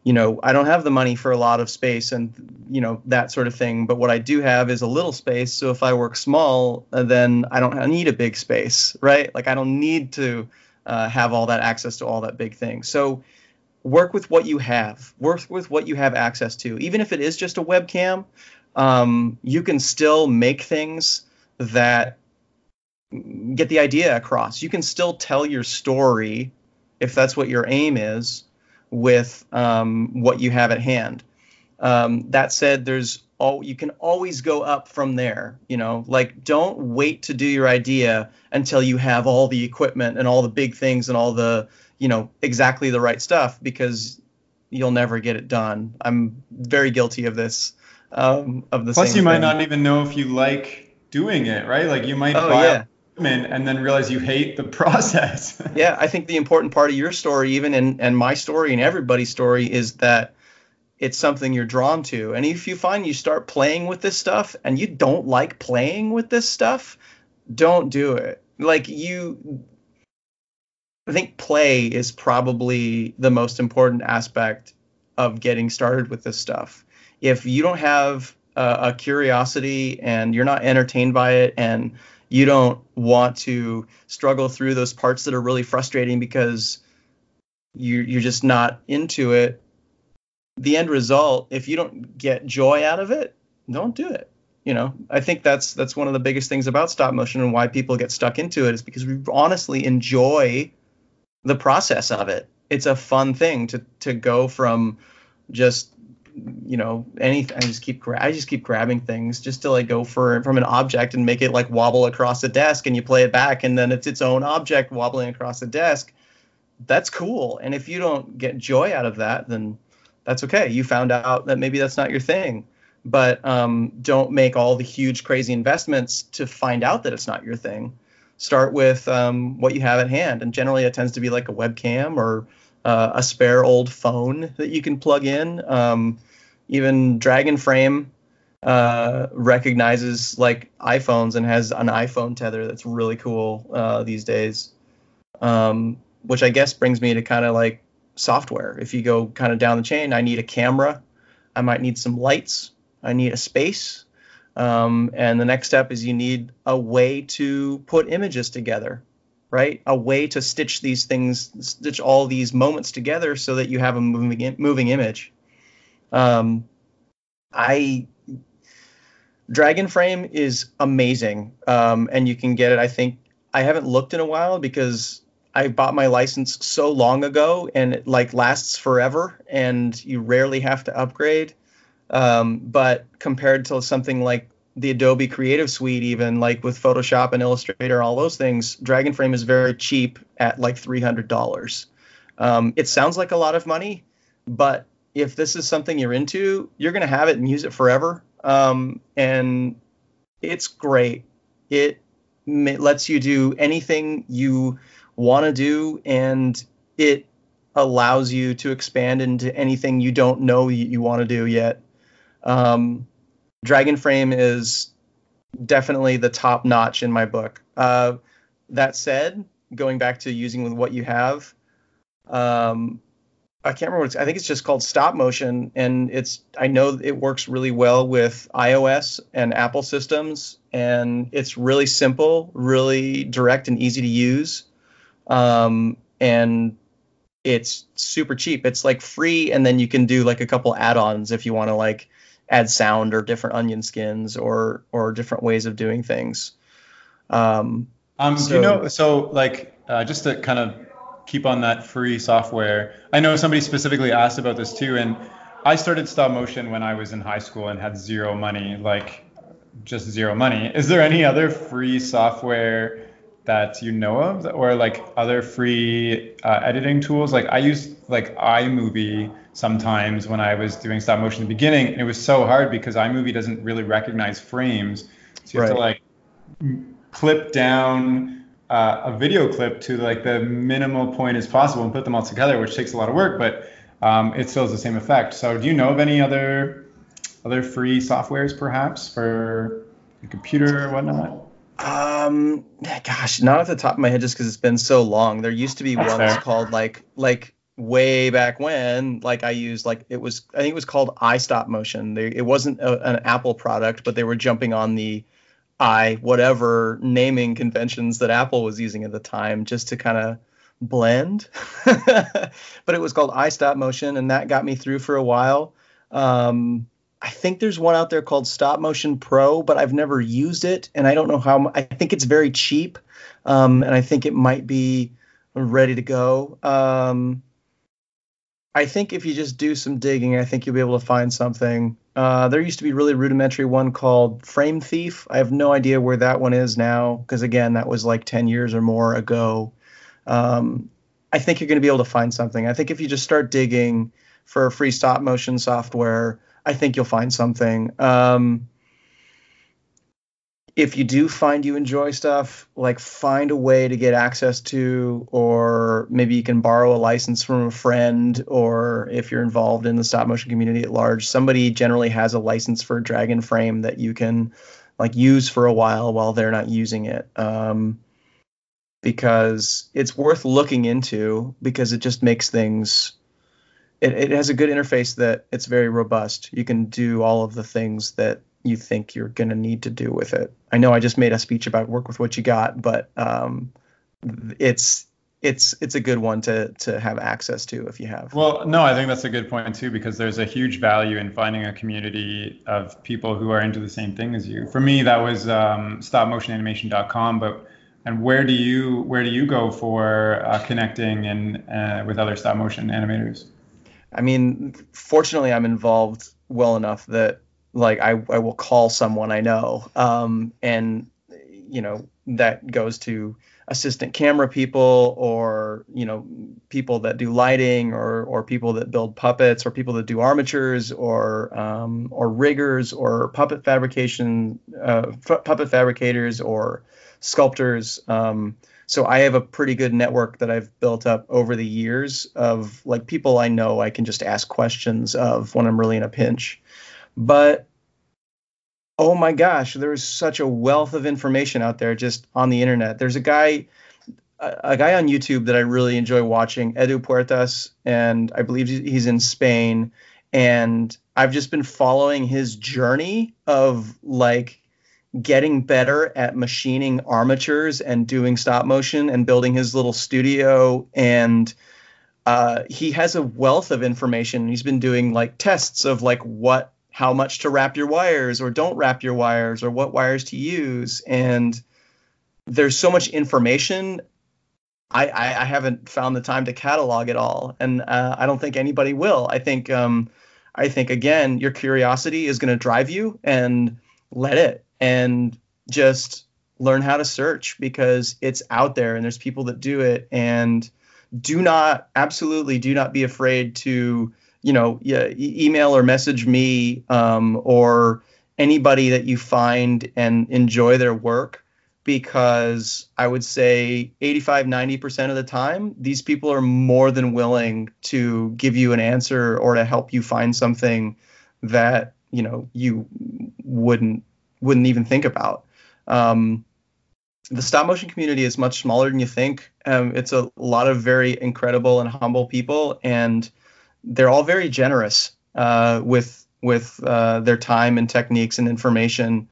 you know, I don't have the money for a lot of space and, you know, that sort of thing. But what I do have is a little space. So if I work small, then I need a big space, right? Like I don't need to have all that access to all that big thing. So work with what you have. Work with what you have access to. Even if it is just a webcam, you can still make things that get the idea across. You can still tell your story, if that's what your aim is, with what you have at hand. That said, you can always go up from there. You know, like, don't wait to do your idea until you have all the equipment and all the big things and all the, you know, exactly the right stuff, because you'll never get it done. I'm very guilty of this. Plus, you might not even know if you like doing it, right? Like, you might buy equipment and then realize you hate the process. Yeah, I think the important part of your story, even and my story and everybody's story, is that it's something you're drawn to. And if you find you start playing with this stuff and you don't like playing with this stuff, don't do it. Like, I think play is probably the most important aspect of getting started with this stuff. If you don't have a curiosity and you're not entertained by it, and you don't want to struggle through those parts that are really frustrating because you're just not into it, the end result, if you don't get joy out of it, don't do it. You know, I think that's one of the biggest things about stop motion and why people get stuck into it, is because we honestly enjoy the process of it. It's a fun thing to go from just, you know, anything. I just keep grabbing things just to like go from an object and make it like wobble across the desk, and you play it back and then it's its own object wobbling across the desk. That's cool. And if you don't get joy out of that, then that's okay. You found out that maybe that's not your thing, but don't make all the huge, crazy investments to find out that it's not your thing. Start with what you have at hand. And generally it tends to be like a webcam or a spare old phone that you can plug in. Even Dragonframe recognizes like iPhones and has an iPhone tether that's really cool these days, which I guess brings me to kind of like software. If you go kind of down the chain, I need a camera, I might need some lights, I need a space, and the next step is you need a way to put images together, right? A way to stitch all these moments together so that you have a moving image. Dragonframe is amazing, and you can get it. I think I haven't looked in a while because I bought my license so long ago, and it like lasts forever and you rarely have to upgrade. But compared to something like the Adobe Creative Suite, even like with Photoshop and Illustrator, all those things, Dragonframe is very cheap at like $300. It sounds like a lot of money, but if this is something you're into, you're going to have it and use it forever. And it's great. It lets you do anything you want to do, and it allows you to expand into anything you don't know you want to do yet. Dragonframe is definitely the top notch in my book. That said, going back to using with what you have, I can't remember I think it's just called Stop Motion, and I know it works really well with iOS and Apple systems, and it's really simple, really direct and easy to use. And it's super cheap. It's like free, and then you can do like a couple add-ons if you want to like add sound or different onion skins or different ways of doing things. Just to kind of keep on that free software, I know somebody specifically asked about this too, and I started stop motion when I was in high school and had zero money, like just zero money. Is there any other free software that you know of, or like other free editing tools? Like I used like iMovie sometimes when I was doing stop motion in the beginning, and it was so hard because iMovie doesn't really recognize frames. So you have to like clip down a video clip to like the minimal point as possible and put them all together, which takes a lot of work, but it still has the same effect. So do you know of any other free softwares perhaps for your computer or whatnot? Gosh, not at the top of my head, just because it's been so long. There used to be one that's called like way back when, like I used, like I think it was called iStop Motion. It wasn't an Apple product, but they were jumping on the whatever naming conventions that Apple was using at the time, just to kind of blend, but it was called iStop Motion, and that got me through for a while. I think there's one out there called Stop Motion Pro, but I've never used it, and I don't know how. I think it's very cheap, and I think it might be ready to go. I think if you just do some digging, I think you'll be able to find something. There used to be really rudimentary one called Frame Thief. I have no idea where that one is now, because again, that was like 10 years or more ago. I think you're going to be able to find something. I think if you just start digging for free stop motion software, I think you'll find something. If you do find you enjoy stuff, like find a way to get access to, or maybe you can borrow a license from a friend, or if you're involved in the stop motion community at large, somebody generally has a license for Dragonframe that you can like use for a while they're not using it. Because it's worth looking into, because it just makes things, it has a good interface that it's very robust. You can do all of the things that you think you're going to need to do with it. I know I just made a speech about work with what you got, but it's a good one to have access to if you have. Well, no, I think that's a good point too, because there's a huge value in finding a community of people who are into the same thing as you. For me, that was stopmotionanimation.com, and where do you go for connecting and with other stop motion animators? I mean, fortunately, I'm involved well enough that like I will call someone I know, and you know that goes to assistant camera people, or you know people that do lighting, or people that build puppets, or people that do armatures, or riggers, or puppet fabricators, or sculptors. So I have a pretty good network that I've built up over the years of like people I know I can just ask questions of when I'm really in a pinch. But, oh my gosh, there is such a wealth of information out there just on the internet. There's a guy on YouTube that I really enjoy watching, Edu Puertas, and I believe he's in Spain. And I've just been following his journey of like getting better at machining armatures and doing stop motion and building his little studio. And he has a wealth of information. He's been doing like tests of like how much to wrap your wires or don't wrap your wires or what wires to use. And there's so much information. I haven't found the time to catalog it all. And I don't think anybody will. I think again, your curiosity is going to drive you, and let it, and just learn how to search, because it's out there and there's people that do it. And do not be afraid to, you know, email or message me or anybody that you find and enjoy their work, because I would say 85-90% of the time, these people are more than willing to give you an answer or to help you find something that, you know, you wouldn't even think about. The stop motion community is much smaller than you think. It's a lot of very incredible and humble people, and they're all very generous with their time and techniques and information.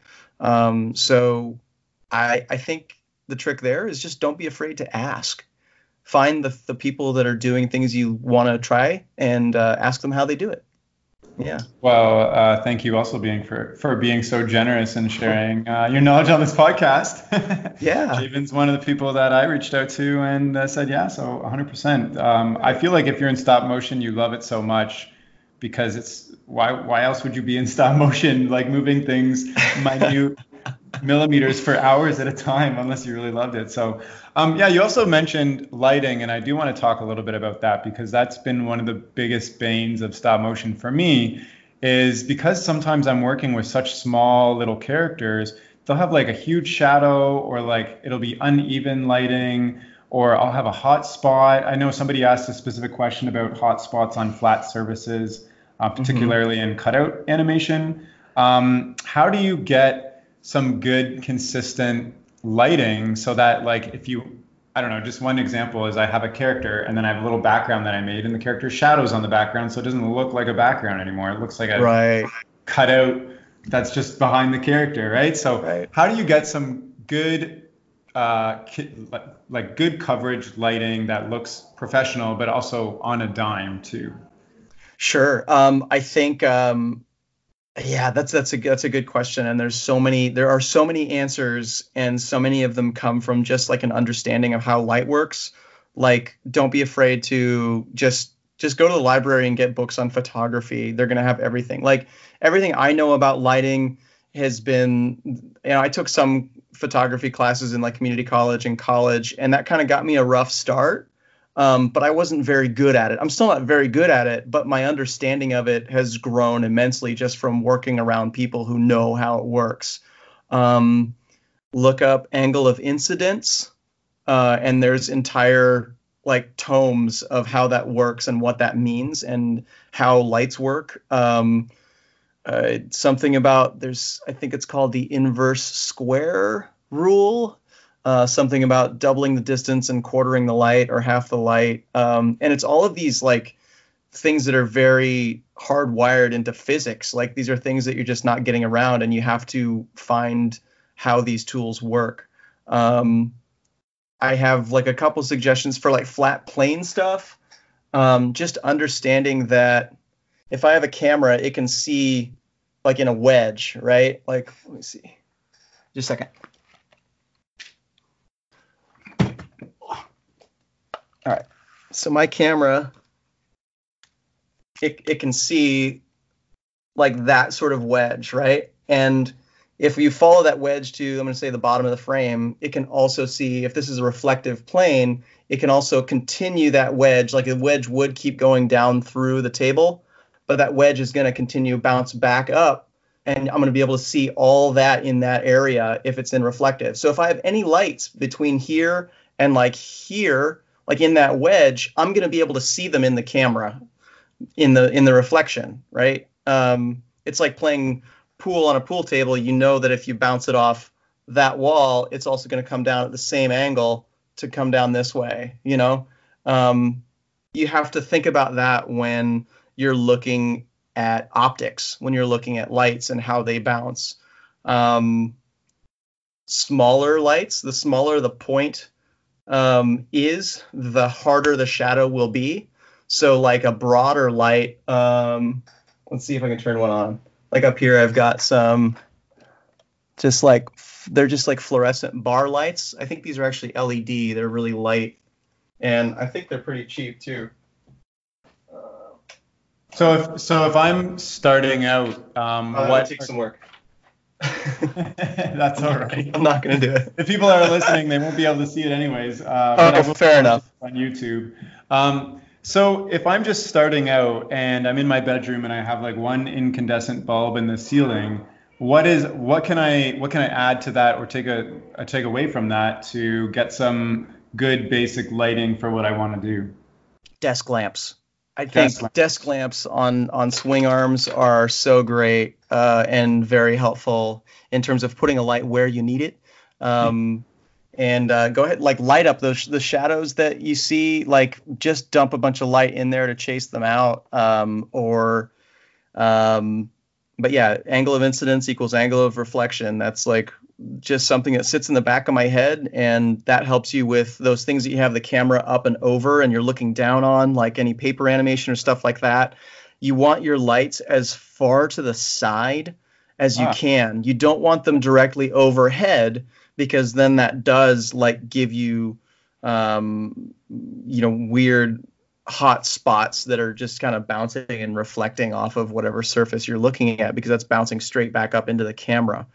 So I think the trick there is just don't be afraid to ask. Find the people that are doing things you want to try, and ask them how they do it. Yeah. Well, thank you also for being so generous and sharing your knowledge on this podcast. Yeah. Javan's one of the people that I reached out to and said, yeah, so 100%. I feel like if you're in stop motion, you love it so much, because it's why else would you be in stop motion, like moving things minute millimeters for hours at a time, unless you really loved it. So yeah, you also mentioned lighting, and I do want to talk a little bit about that, because that's been one of the biggest banes of stop motion for me, is because sometimes I'm working with such small little characters, they'll have like a huge shadow, or like it'll be uneven lighting, or I'll have a hot spot. I know somebody asked a specific question about hot spots on flat surfaces, particularly in cutout animation. How do you get some good consistent lighting so that, like, if you, I don't know, just one example is I have a character and then I have a little background that I made, and the character's shadows on the background, so it doesn't look like a background anymore. It looks like a cutout that's just behind the character, right? So how do you get some good like good coverage, lighting that looks professional, but also on a dime too? Sure. I think, yeah, that's a good question. And there are so many answers, and so many of them come from just like an understanding of how light works. Like, don't be afraid to just go to the library and get books on photography. They're going to have everything. Like, everything I know about lighting has been, I took some photography classes in like community college and college, and that kind of got me a rough start. But I wasn't very good at it. I'm still not very good at it, but my understanding of it has grown immensely just from working around people who know how it works. Look up angle of incidence, and there's entire like tomes of how that works and what that means and how lights work. Something about I think it's called the inverse square rule. Something about doubling the distance and quartering the light or half the light. And it's all of these like things that are very hardwired into physics. Like, these are things that you're just not getting around, and you have to find how these tools work. I have like a couple suggestions for like flat plane stuff. Just understanding that if I have a camera, it can see like in a wedge, right? Like, let me see. Just a second. All right, so my camera, it can see like that sort of wedge, right? And if you follow that wedge to, I'm going to say, the bottom of the frame, it can also see, if this is a reflective plane, it can also continue that wedge. Like, the wedge would keep going down through the table, but that wedge is going to continue, bounce back up, and I'm going to be able to see all that in that area if it's in reflective. So if I have any lights between here and like here, like in that wedge, I'm going to be able to see them in the camera, in the reflection, right? It's like playing pool on a pool table. You know that if you bounce it off that wall, it's also going to come down at the same angle to come down this way, you know? You have to think about that when you're looking at optics, when you're looking at lights and how they bounce. Smaller lights, the smaller the point is, the harder the shadow will be. So like a broader light, let's see if I can turn one on. Like up here, I've got some just like, they're just like fluorescent bar lights. I think these are actually LED. They're really light, and I think they're pretty cheap too. So if I'm starting out, I'll take some work. That's all right. I'm not going to do it. If people are listening, they won't be able to see it anyways. Fair enough. On YouTube. So if I'm just starting out and I'm in my bedroom and I have like one incandescent bulb in the ceiling, what can I add to that or take away from that to get some good basic lighting for what I want to do? Desk lamps. I think desk lamps on swing arms are so great and very helpful in terms of putting a light where you need it. And go ahead, like, light up the shadows that you see. Like, just dump a bunch of light in there to chase them out. But yeah, angle of incidence equals angle of reflection. That's like just something that sits in the back of my head, and that helps you with those things that you have the camera up and over and you're looking down on, like any paper animation or stuff like that. You want your lights as far to the side as you can. You don't want them directly overhead, because then that does like give you weird hot spots that are just kind of bouncing and reflecting off of whatever surface you're looking at, because that's bouncing straight back up into the camera.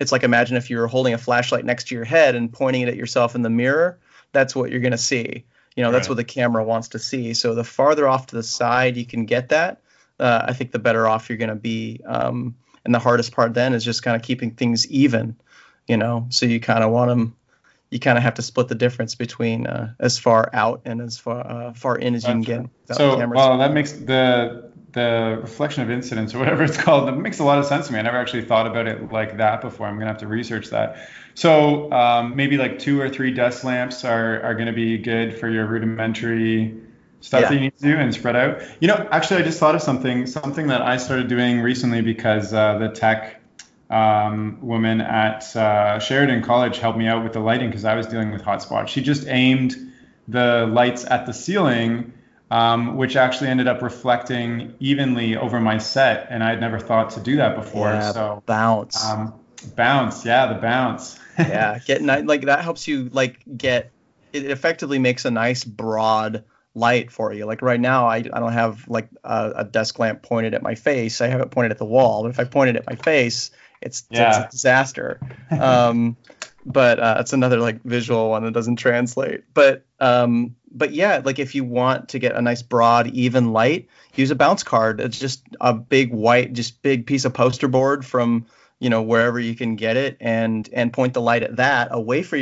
It's like, imagine if you were holding a flashlight next to your head and pointing it at yourself in the mirror. That's what you're going to see. That's what the camera wants to see. So the farther off to the side you can get that, I think the better off you're going to be. And the hardest part then is just kind of keeping things even, so you kind of want them. You kind of have to split the difference between as far out and as far in as you can get. So, that makes the reflection of incidence, or whatever it's called, that makes a lot of sense to me. I never actually thought about it like that before. I'm going to have to research that. So maybe like 2 or 3 desk lamps are going to be good for your rudimentary stuff that you need to do and spread out. Actually, I just thought of something that I started doing recently because the tech woman at Sheridan College helped me out with the lighting because I was dealing with hot spots. She just aimed the lights at the ceiling, which actually ended up reflecting evenly over my set, and I had never thought to do that before. Yeah, so bounce, the bounce. Yeah, getting like that helps you like get it effectively makes a nice broad light for you. Like right now, I don't have like a desk lamp pointed at my face. I have it pointed at the wall, but if I point it at my face, it's a disaster. But it's another like visual one that doesn't translate. But yeah, like if you want to get a nice broad, even light, use a bounce card. It's just a big white, just big piece of poster board from, you know, wherever you can get it, and point the light at that away from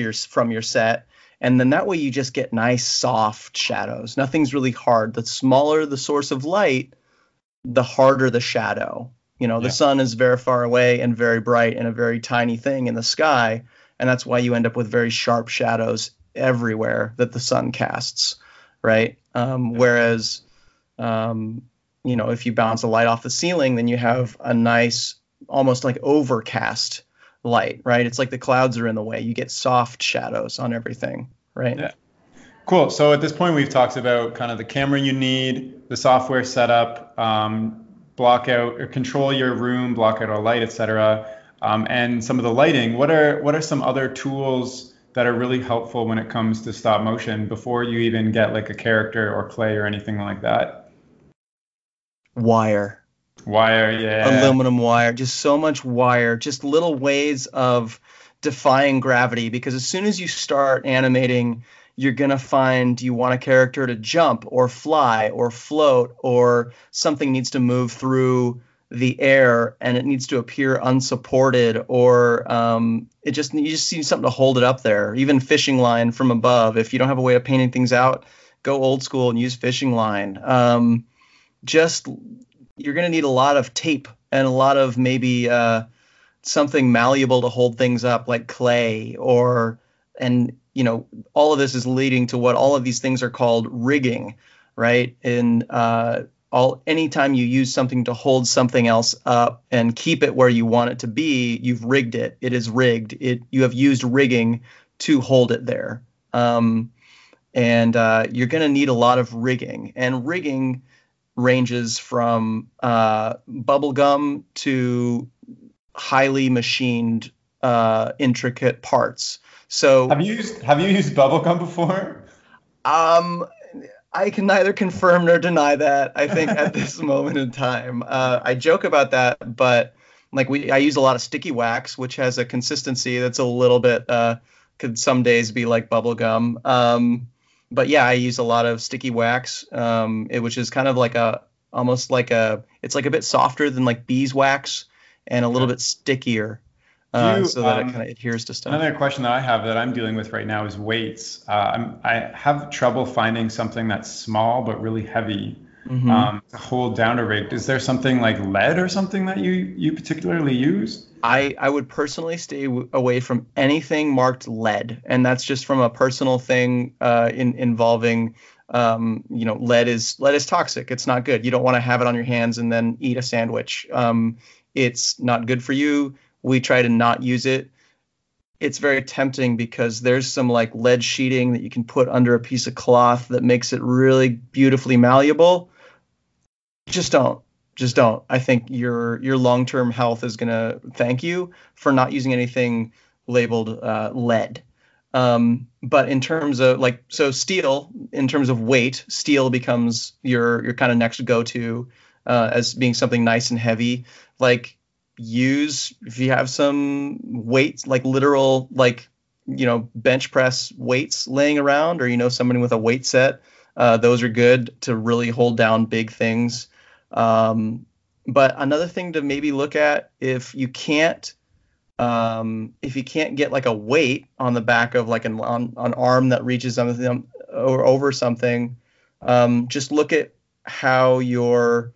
your set. And then that way you just get nice, soft shadows. Nothing's really hard. The smaller the source of light, the harder the shadow. You know, the sun is very far away and very bright and a very tiny thing in the sky. And that's why you end up with very sharp shadows everywhere that the sun casts, right? Whereas, you know, if you bounce a light off the ceiling, then you have a nice, almost like overcast light, right? It's like the clouds are in the way. You get soft shadows on everything, right? Yeah. Cool. So at this point, we've talked about kind of the camera you need, the software setup, block out or control your room, block out all light, etc. And some of the lighting. What are some other tools that are really helpful when it comes to stop motion before you even get like a character or play or anything like that? Wire, yeah. Aluminum wire, just so much wire, just little ways of defying gravity, because as soon as you start animating, you're going to find you want a character to jump or fly or float, or something needs to move through the air and it needs to appear unsupported, or you just need something to hold it up there. Even fishing line from above. If you don't have a way of painting things out, go old school and use fishing line. You're going to need a lot of tape and a lot of maybe something malleable to hold things up, like clay, and you know, all of this is leading to what all of these things are called rigging, right? And anytime you use something to hold something else up and keep it where you want it to be, you've rigged it. It is rigged. You have used rigging to hold it there. You're going to need a lot of rigging, and rigging ranges from bubble gum to highly machined, intricate parts. So have you used bubble gum before? I can neither confirm nor deny that. I think at this moment in time, I joke about that, but like I use a lot of sticky wax, which has a consistency that's a little bit could some days be like bubble gum. But yeah, I use a lot of sticky wax, which is kind of like it's like a bit softer than like beeswax and a little bit stickier, so that it kind of adheres to stuff. Another question that I have that I'm dealing with right now is weights. I have trouble finding something that's small but really heavy to hold down a rig. Is there something like lead or something that you particularly use? I would personally stay away from anything marked lead, and that's just from a personal thing involving, you know, lead is toxic. It's not good. You don't want to have it on your hands and then eat a sandwich. It's not good for you. We try to not use it. It's very tempting because there's some like lead sheeting that you can put under a piece of cloth that makes it really beautifully malleable. Just don't. I think your long-term health is going to thank you for not using anything labeled lead. But in terms of like, so steel, in terms of weight, steel becomes your kind of next go-to as being something nice and heavy. Like if you have some weights, like literal, like, you know, bench press weights laying around, or, you know, somebody with a weight set, those are good to really hold down big things. But another thing to maybe look at, if you can't get like a weight on the back of like an arm that reaches something or over something, just look at how you're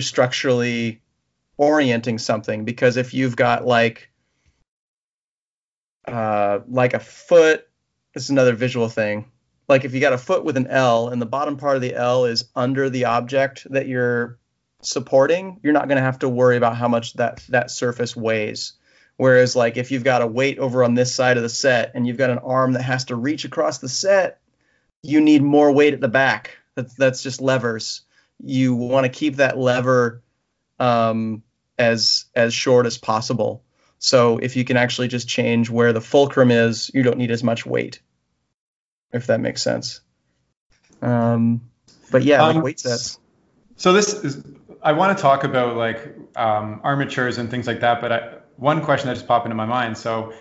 structurally orienting something. Because if you've got like a foot, this is another visual thing. Like if you got a foot with an L and the bottom part of the L is under the object that you're supporting, you're not going to have to worry about how much that surface weighs. Whereas, like, if you've got a weight over on this side of the set and you've got an arm that has to reach across the set, you need more weight at the back. That's just levers. You want to keep that lever as short as possible. So if you can actually just change where the fulcrum is, you don't need as much weight, if that makes sense. But yeah, like weight sets. So I want to talk about like armatures and things like that, but one question that just popped into my mind. So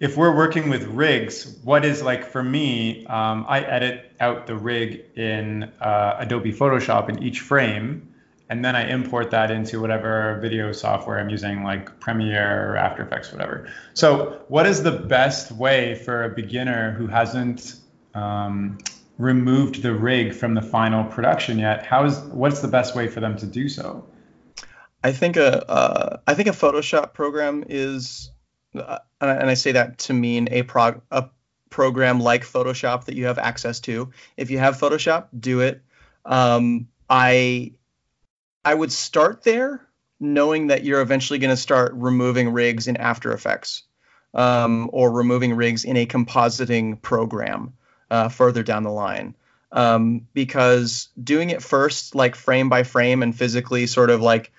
if we're working with rigs, what is, like, for me, I edit out the rig in Adobe Photoshop in each frame, and then I import that into whatever video software I'm using, like Premiere or After Effects, whatever. So what is the best way for a beginner who hasn't removed the rig from the final production yet? What's the best way for them to do so? I think a Photoshop program is, and I say that to mean a program like Photoshop that you have access to. If you have Photoshop, do it. I would start there, knowing that you're eventually going to start removing rigs in After Effects, or removing rigs in a compositing program further down the line. Because doing it first, like frame by frame, and physically sort of like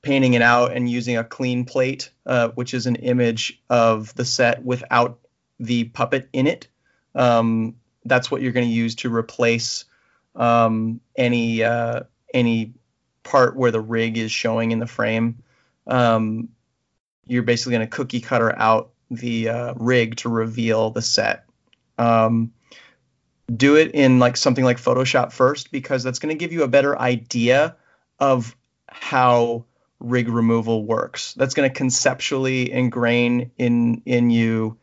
painting it out and using a clean plate, which is an image of the set without the puppet in it. That's what you're going to use to replace any part where the rig is showing in the frame. You're basically going to cookie cutter out the rig to reveal the set. Do it in like something like Photoshop first, because that's going to give you a better idea of how rig removal works. That's going to conceptually ingrain in you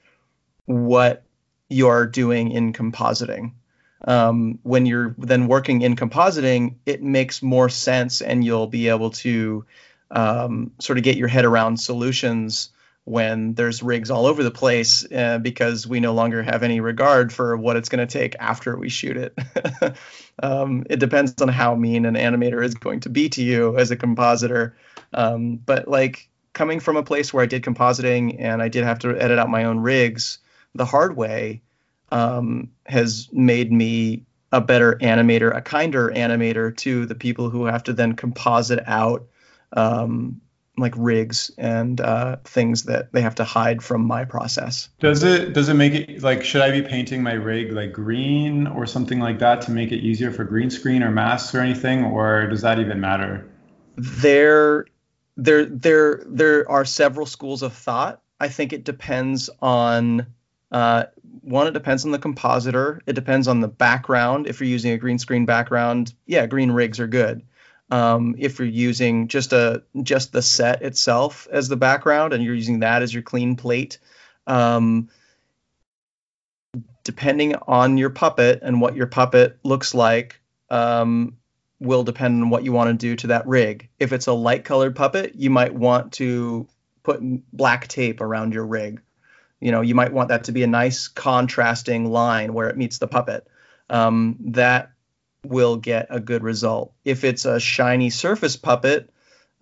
what you're doing in compositing. When you're then working in compositing, it makes more sense, and you'll be able to sort of get your head around solutions when there's rigs all over the place, because we no longer have any regard for what it's going to take after we shoot it. It depends on how mean an animator is going to be to you as a compositor. But like coming from a place where I did compositing and I did have to edit out my own rigs the hard way, has made me a better animator, a kinder animator to the people who have to then composite out like rigs and things that they have to hide from my process. Does it make it, like, should I be painting my rig like green or something like that to make it easier for green screen or masks or anything, or does that even matter? There are several schools of thought. I think it depends on one, it depends on the compositor. It depends on the background. If you're using a green screen background, yeah, green rigs are good. If you're using just the set itself as the background and you're using that as your clean plate, depending on your puppet and what your puppet looks like, will depend on what you want to do to that rig. If it's a light colored puppet, you might want to put black tape around your rig. You know, you might want that to be a nice contrasting line where it meets the puppet. That will get a good result. If it's a shiny surface puppet,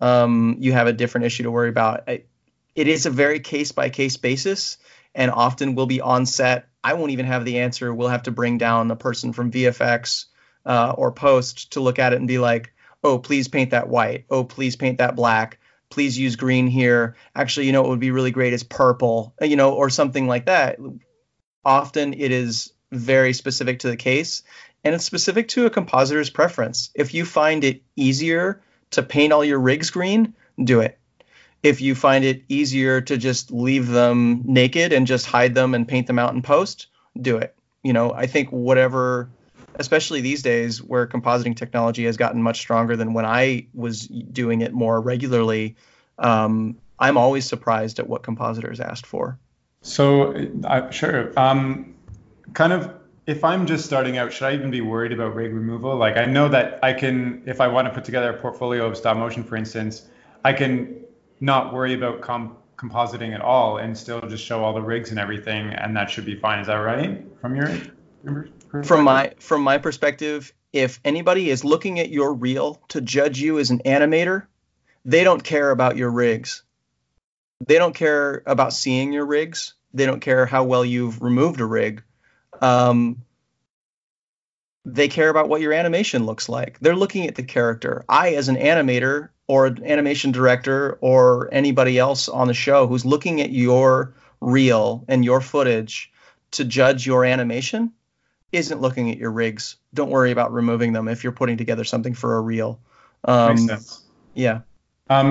you have a different issue to worry about. It is a very case-by-case basis, and often we'll be on set. I won't even have the answer. We'll have to bring down a person from VFX or post to look at it and be like, oh, please paint that white. Oh, please paint that black. Please use green here. Actually, you know, it would be really great is purple, you know, or something like that. Often it is very specific to the case. And it's specific to a compositor's preference. If you find it easier to paint all your rigs green, do it. If you find it easier to just leave them naked and just hide them and paint them out in post, do it. You know, I think whatever, especially these days where compositing technology has gotten much stronger than when I was doing it more regularly, I'm always surprised at what compositors asked for. So, sure. Kind of, if I'm just starting out, should I even be worried about rig removal? Like, I know that I can, if I want to put together a portfolio of stop motion, for instance, I can not worry about compositing at all and still just show all the rigs and everything, and that should be fine. Is that right? From my perspective, if anybody is looking at your reel to judge you as an animator, they don't care about your rigs. They don't care about seeing your rigs. They don't care how well you've removed a rig. They care about what your animation looks like. They're looking at the character. I, as an animator or an animation director or anybody else on the show who's looking at your reel and your footage to judge your animation, isn't looking at your rigs. Don't worry about removing them if you're putting together something for a reel. Makes sense. Yeah.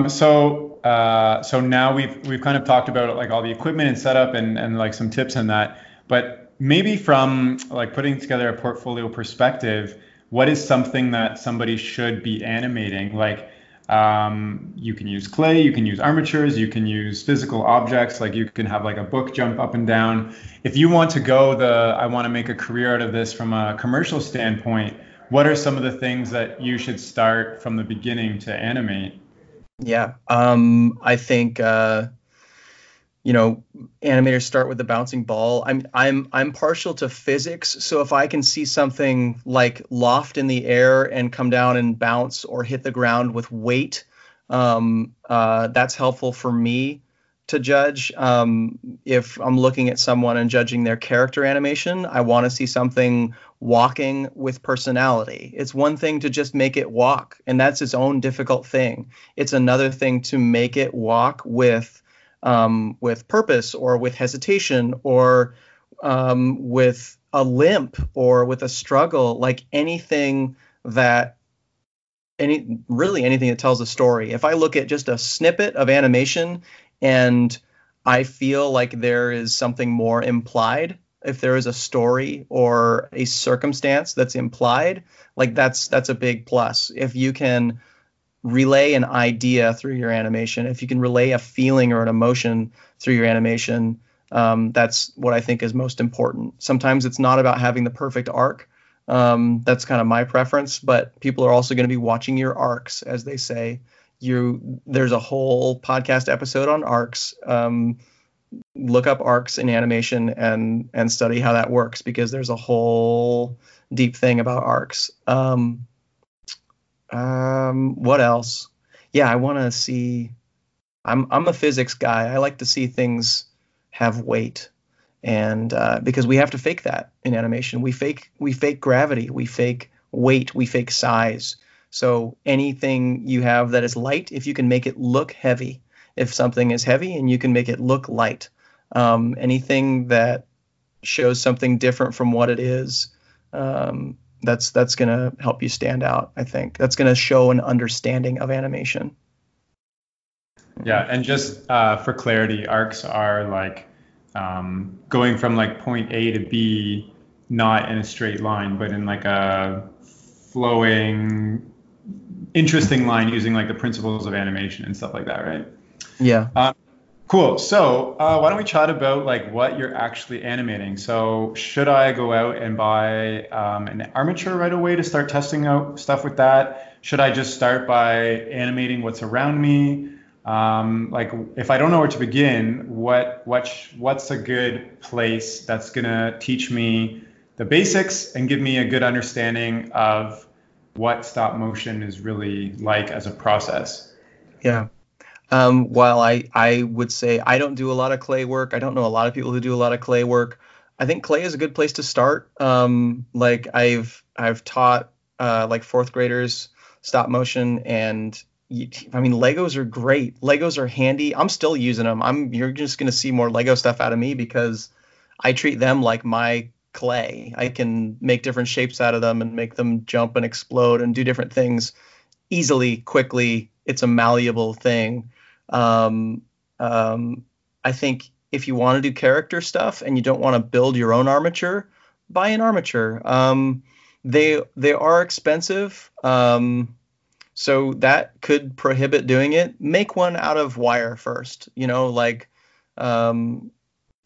So now we've kind of talked about like all the equipment and setup and like some tips on that, but maybe from like putting together a portfolio perspective, what is something that somebody should be animating? Like, you can use clay, you can use armatures, you can use physical objects, like you can have like a book jump up and down. If you want to go I want to make a career out of this from a commercial standpoint, what are some of the things that you should start from the beginning to animate? Yeah, I think animators start with the bouncing ball. I'm partial to physics, so if I can see something like loft in the air and come down and bounce or hit the ground with weight, that's helpful for me to judge. If I'm looking at someone and judging their character animation, I want to see something walking with personality. It's one thing to just make it walk, and that's its own difficult thing. It's another thing to make it walk with purpose or with hesitation or with a limp or with a struggle, like anything that tells a story. If I look at just a snippet of animation and I feel like there is something more implied, if there is a story or a circumstance that's implied, like that's a big plus. If you can relay an idea through your animation, if you can relay a feeling or an emotion through your animation, that's what I think is most important. Sometimes it's not about having the perfect arc. That's kind of my preference, but people are also going to be watching your arcs, as they say. There's a whole podcast episode on arcs. Look up arcs in animation and study how that works, because there's a whole deep thing about arcs. What else? Yeah, I want to see. I'm a physics guy. I like to see things have weight, and because we have to fake that in animation, we fake gravity, we fake weight, we fake size. So anything you have that is light, if you can make it look heavy, if something is heavy and you can make it look light, anything that shows something different from what it is, that's going to help you stand out, I think. That's going to show an understanding of animation. Yeah, and just for clarity, arcs are like going from like point A to B, not in a straight line, but in like a flowing, interesting line using like the principles of animation and stuff like that, right? Yeah. Cool. So why don't we chat about like what you're actually animating? So should I go out and buy an armature right away to start testing out stuff with that? Should I just start by animating what's around me? Like if I don't know where to begin, what's a good place that's going to teach me the basics and give me a good understanding of what stop motion is really like as a process? Yeah. While I would say I don't do a lot of clay work, I don't know a lot of people who do a lot of clay work. I think clay is a good place to start. Like I've taught like fourth graders stop motion, and Legos are great. Legos are handy. I'm still using them. You're just gonna see more Lego stuff out of me because I treat them like my clay. I can make different shapes out of them and make them jump and explode and do different things easily, quickly. It's a malleable thing. I think if you want to do character stuff and you don't want to build your own armature, buy an armature. They are expensive, so that could prohibit doing it. Make one out of wire first.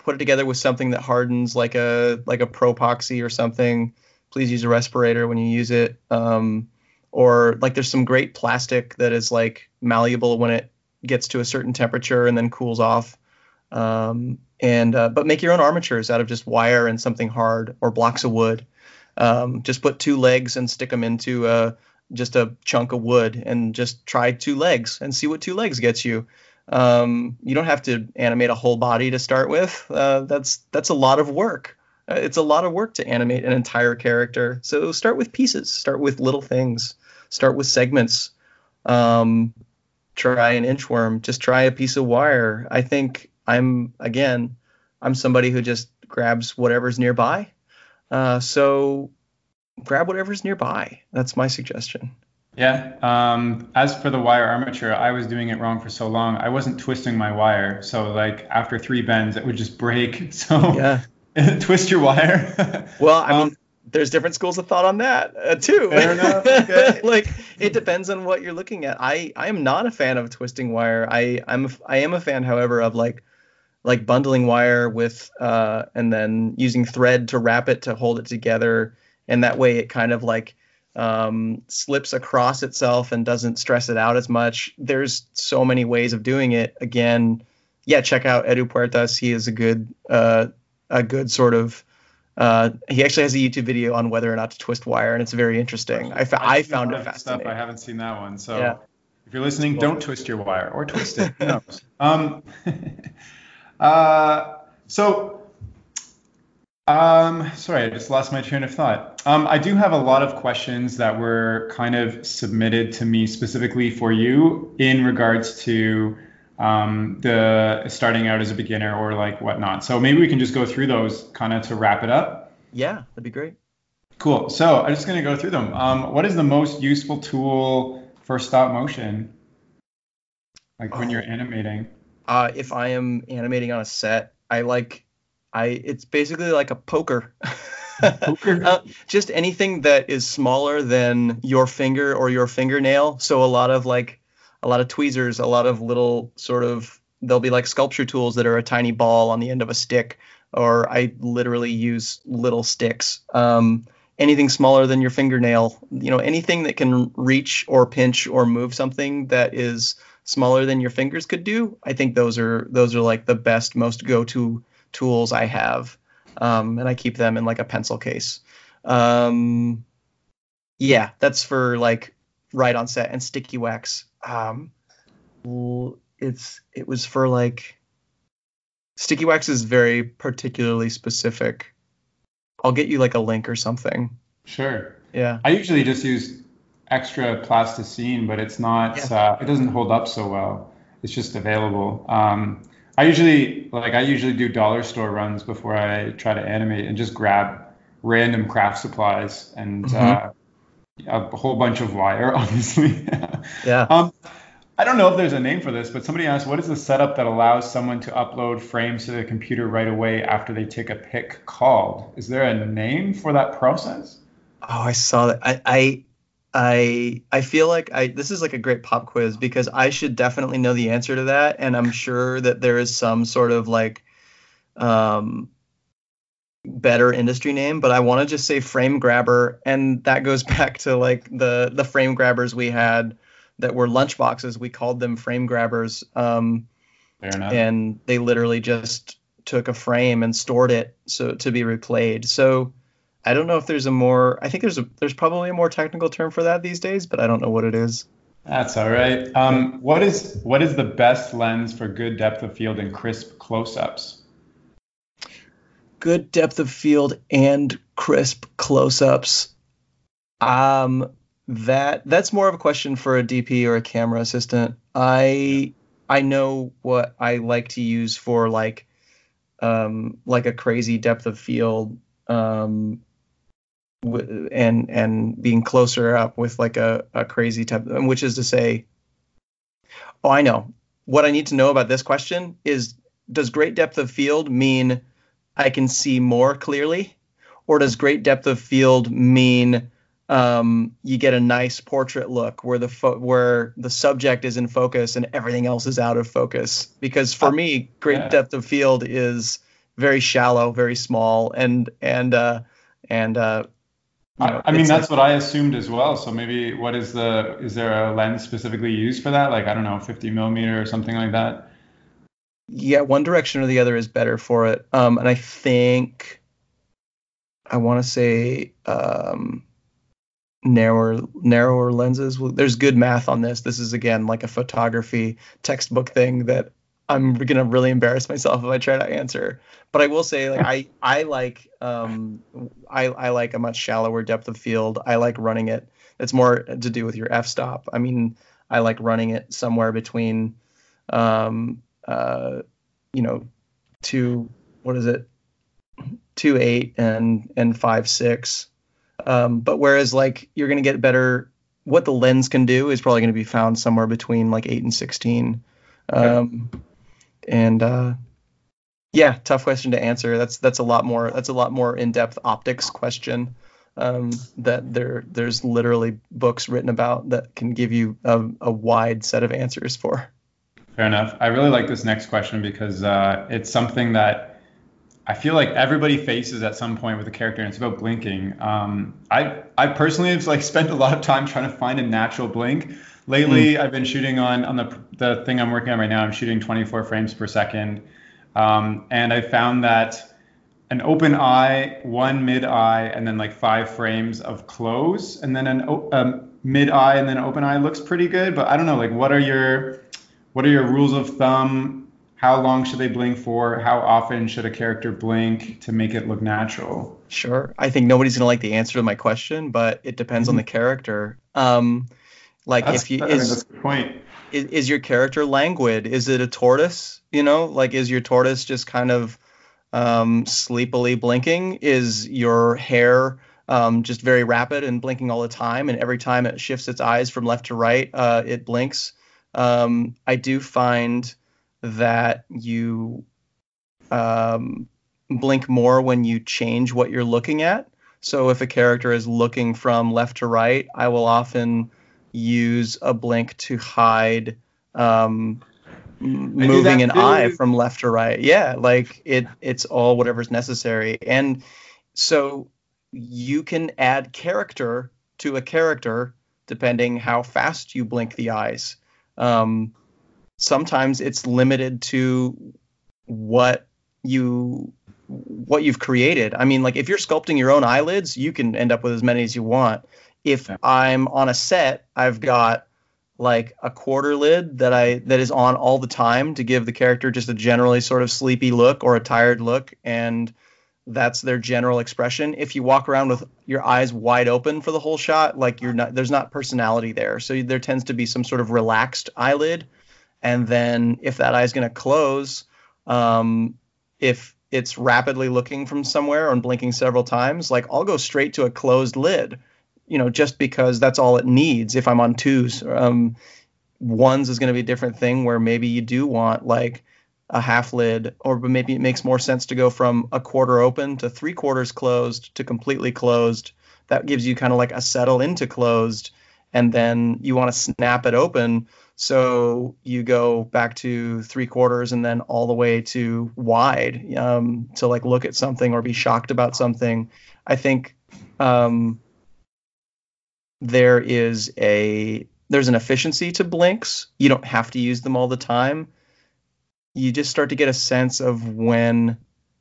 Put it together with something that hardens, like a Pro-Poxy or something. Please use a respirator when you use it. Or like there's some great plastic that is like malleable when it gets to a certain temperature and then cools off. But make your own armatures out of just wire and something hard or blocks of wood. Just put two legs and stick them into just a chunk of wood and just try two legs and see what two legs gets you. You don't have to animate a whole body to start with. That's a lot of work. It's a lot of work to animate an entire character. So start with pieces, start with little things, start with segments. Try an inchworm, just try a piece of wire. I think I'm somebody who just grabs whatever's nearby. So grab whatever's nearby. That's my suggestion. Yeah. As for the wire armature, I was doing it wrong for so long. I wasn't twisting my wire. So like after 3 bends, it would just break. So yeah. Twist your wire. Well, I mean, there's different schools of thought on that too. Fair enough. Okay. Like it depends on what you're looking at. I am not a fan of twisting wire. I am a fan, however, of like bundling wire with and then using thread to wrap it to hold it together. And that way it kind of like slips across itself and doesn't stress it out as much. There's so many ways of doing it. Again, yeah, check out Edu Puertas. He is a good sort of he actually has a YouTube video on whether or not to twist wire, and it's very interesting. I found it fascinating. I haven't seen that one, so yeah. If you're listening, don't twist your wire or twist it. No. Sorry, I just lost my train of thought. I do have a lot of questions that were kind of submitted to me specifically for you in regards to the starting out as a beginner or like whatnot. So maybe we can just go through those kind of to wrap it up. Yeah, that'd be great. Cool. So I'm just going to go through them. What is the most useful tool for stop motion? Like when you're animating? If I am animating on a set, it's basically like a poker. Just anything that is smaller than your finger or your fingernail. So a lot of tweezers, a lot of little sort of, they'll be like sculpture tools that are a tiny ball on the end of a stick, or I literally use little sticks. Anything smaller than your fingernail, anything that can reach or pinch or move something that is smaller than your fingers could do. I think those are like the best, most go-to tools I have. And I keep them in like a pencil case. Yeah, that's for like right on set. And sticky wax. It was for like, sticky wax is very particularly specific. I'll get you like a link or something. Sure. Yeah. I usually just use extra plasticine, but it's not, it doesn't hold up so well. It's just available. I usually do dollar store runs before I try to animate and just grab random craft supplies and a whole bunch of wire, obviously. Yeah. I don't know if there's a name for this, but somebody asked, what is the setup that allows someone to upload frames to the computer right away after they take a pick called? Is there a name for that process? Oh, I saw that. I feel like this is like a great pop quiz, because I should definitely know the answer to that. And I'm sure that there is some sort of like better industry name, but I want to just say frame grabber. And that goes back to like the frame grabbers we had that were lunchboxes. We called them frame grabbers. Fair enough. And they literally just took a frame and stored it so to be replayed. So I don't know if there's there's probably a more technical term for that these days, but I don't know what it is. That's all right. What is the best lens for good depth of field and crisp close-ups? Good depth of field and crisp close-ups. That's more of a question for a DP or a camera assistant. I know what I like to use for like a crazy depth of field. And being closer up with like a crazy type, which is to say, oh, I know what I need to know about this question is, does great depth of field mean I can see more clearly, or does great depth of field mean you get a nice portrait look where the subject is in focus and everything else is out of focus? Because for me, great depth of field is very shallow, very small, I mean, that's what I assumed as well. So maybe is there a lens specifically used for that? Like, I don't know, 50 millimeter or something like that? Yeah, one direction or the other is better for it. And I think I want to say narrower lenses. Well, there's good math on this. This is, again, like a photography textbook thing that I'm gonna really embarrass myself if I try to answer. But I will say, like, I like a much shallower depth of field. I like running it. It's more to do with your f-stop. I mean, I like running it somewhere between, you know, 2.8 and 5.6. But whereas, like, you're gonna get better. What the lens can do is probably gonna be found somewhere between like 8 and 16. Yeah, tough question to answer. That's a lot more in-depth optics question that there's literally books written about that can give you a wide set of answers for. Fair enough. I really like this next question because it's something that I feel like everybody faces at some point with a character, and it's about blinking. I personally have like spent a lot of time trying to find a natural blink. Lately, I've been shooting on the thing I'm working on right now. I'm shooting 24 frames per second. And I found that an open eye, one mid eye, and then like 5 frames of close, and then a mid eye and then an open eye looks pretty good. But I don't know, like, what are your rules of thumb? How long should they blink for? How often should a character blink to make it look natural? Sure. I think nobody's going to like the answer to my question, but it depends on the character. Like, is your character languid? Is it a tortoise? You know, like, is your tortoise just kind of sleepily blinking? Is your hair just very rapid and blinking all the time? And every time it shifts its eyes from left to right, it blinks. I do find that you blink more when you change what you're looking at. So if a character is looking from left to right, I will often use a blink to hide moving an eye from left to right. Yeah, like it's all whatever's necessary. And so you can add character to a character depending how fast you blink the eyes. Sometimes it's limited to what you've created. I mean, like, if you're sculpting your own eyelids, you can end up with as many as you want. If I'm on a set, I've got like a quarter lid that is on all the time to give the character just a generally sort of sleepy look or a tired look, and that's their general expression. If you walk around with your eyes wide open for the whole shot, like, there's not personality there. So there tends to be some sort of relaxed eyelid, and then if that eye is going to close, if it's rapidly looking from somewhere and blinking several times, like, I'll go straight to a closed lid. You know, just because that's all it needs. If I'm on twos, ones is going to be a different thing where maybe you do want like a half lid, or maybe it makes more sense to go from a quarter open to 3/4 closed to completely closed. That gives you kind of like a settle into closed, and then you want to snap it open. So you go back to 3/4 and then all the way to wide to like look at something or be shocked about something. I think there's an efficiency to blinks. You don't have to use them all the time. You just start to get a sense of when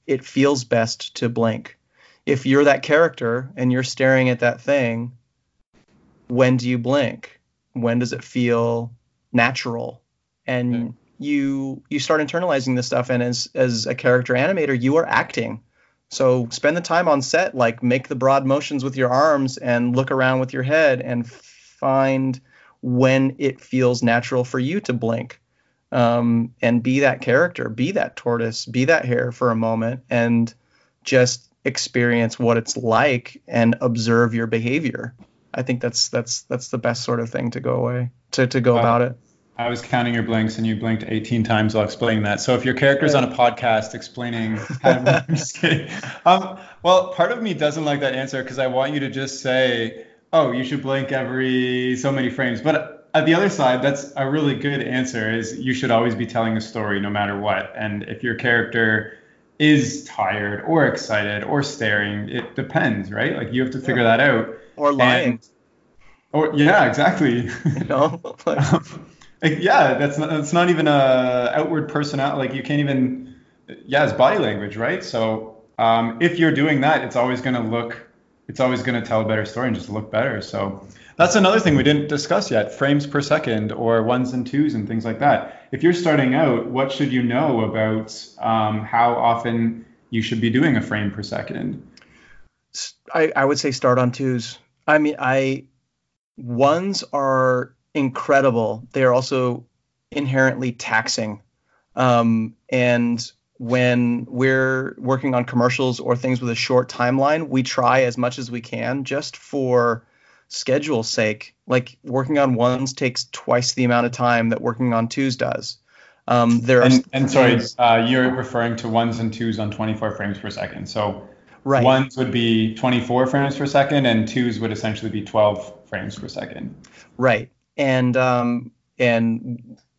it feels best to blink. If you're that character and you're staring at that thing, when do you blink? When does it feel natural? And you start internalizing this stuff. And as a character animator, you are acting. So spend the time on set, like, make the broad motions with your arms and look around with your head and find when it feels natural for you to blink, and be that character, be that tortoise, be that hare for a moment, and just experience what it's like and observe your behavior. I think that's the best sort of thing to go about it. I was counting your blinks, and you blinked 18 times while explaining that. So if your character's on a podcast explaining, I'm just kidding. Well, part of me doesn't like that answer because I want you to just say, oh, you should blink every so many frames. But at the other side, that's a really good answer, is you should always be telling a story no matter what. And if your character is tired or excited or staring, it depends, right? Like, you have to figure that out. Or lying. Yeah, exactly. You know? That's not even a outward personality. Like, you can't even, it's body language, right? So If you're doing that, it's always going to look, it's always going to tell a better story and just look better. So that's another thing we didn't discuss yet, frames per second or ones and twos and things like that. If you're starting out, what should you know about how often you should be doing a frame per second? I would say start on twos. I mean, ones are incredible. They are also inherently taxing. And when we're working on commercials or things with a short timeline, we try as much as we can just for schedule's sake. Like working on ones takes twice the amount of time that working on twos does. You're referring to ones and twos on 24 frames per second. So right. Ones would be 24 frames per second, and twos would essentially be 12 frames per second. Right, and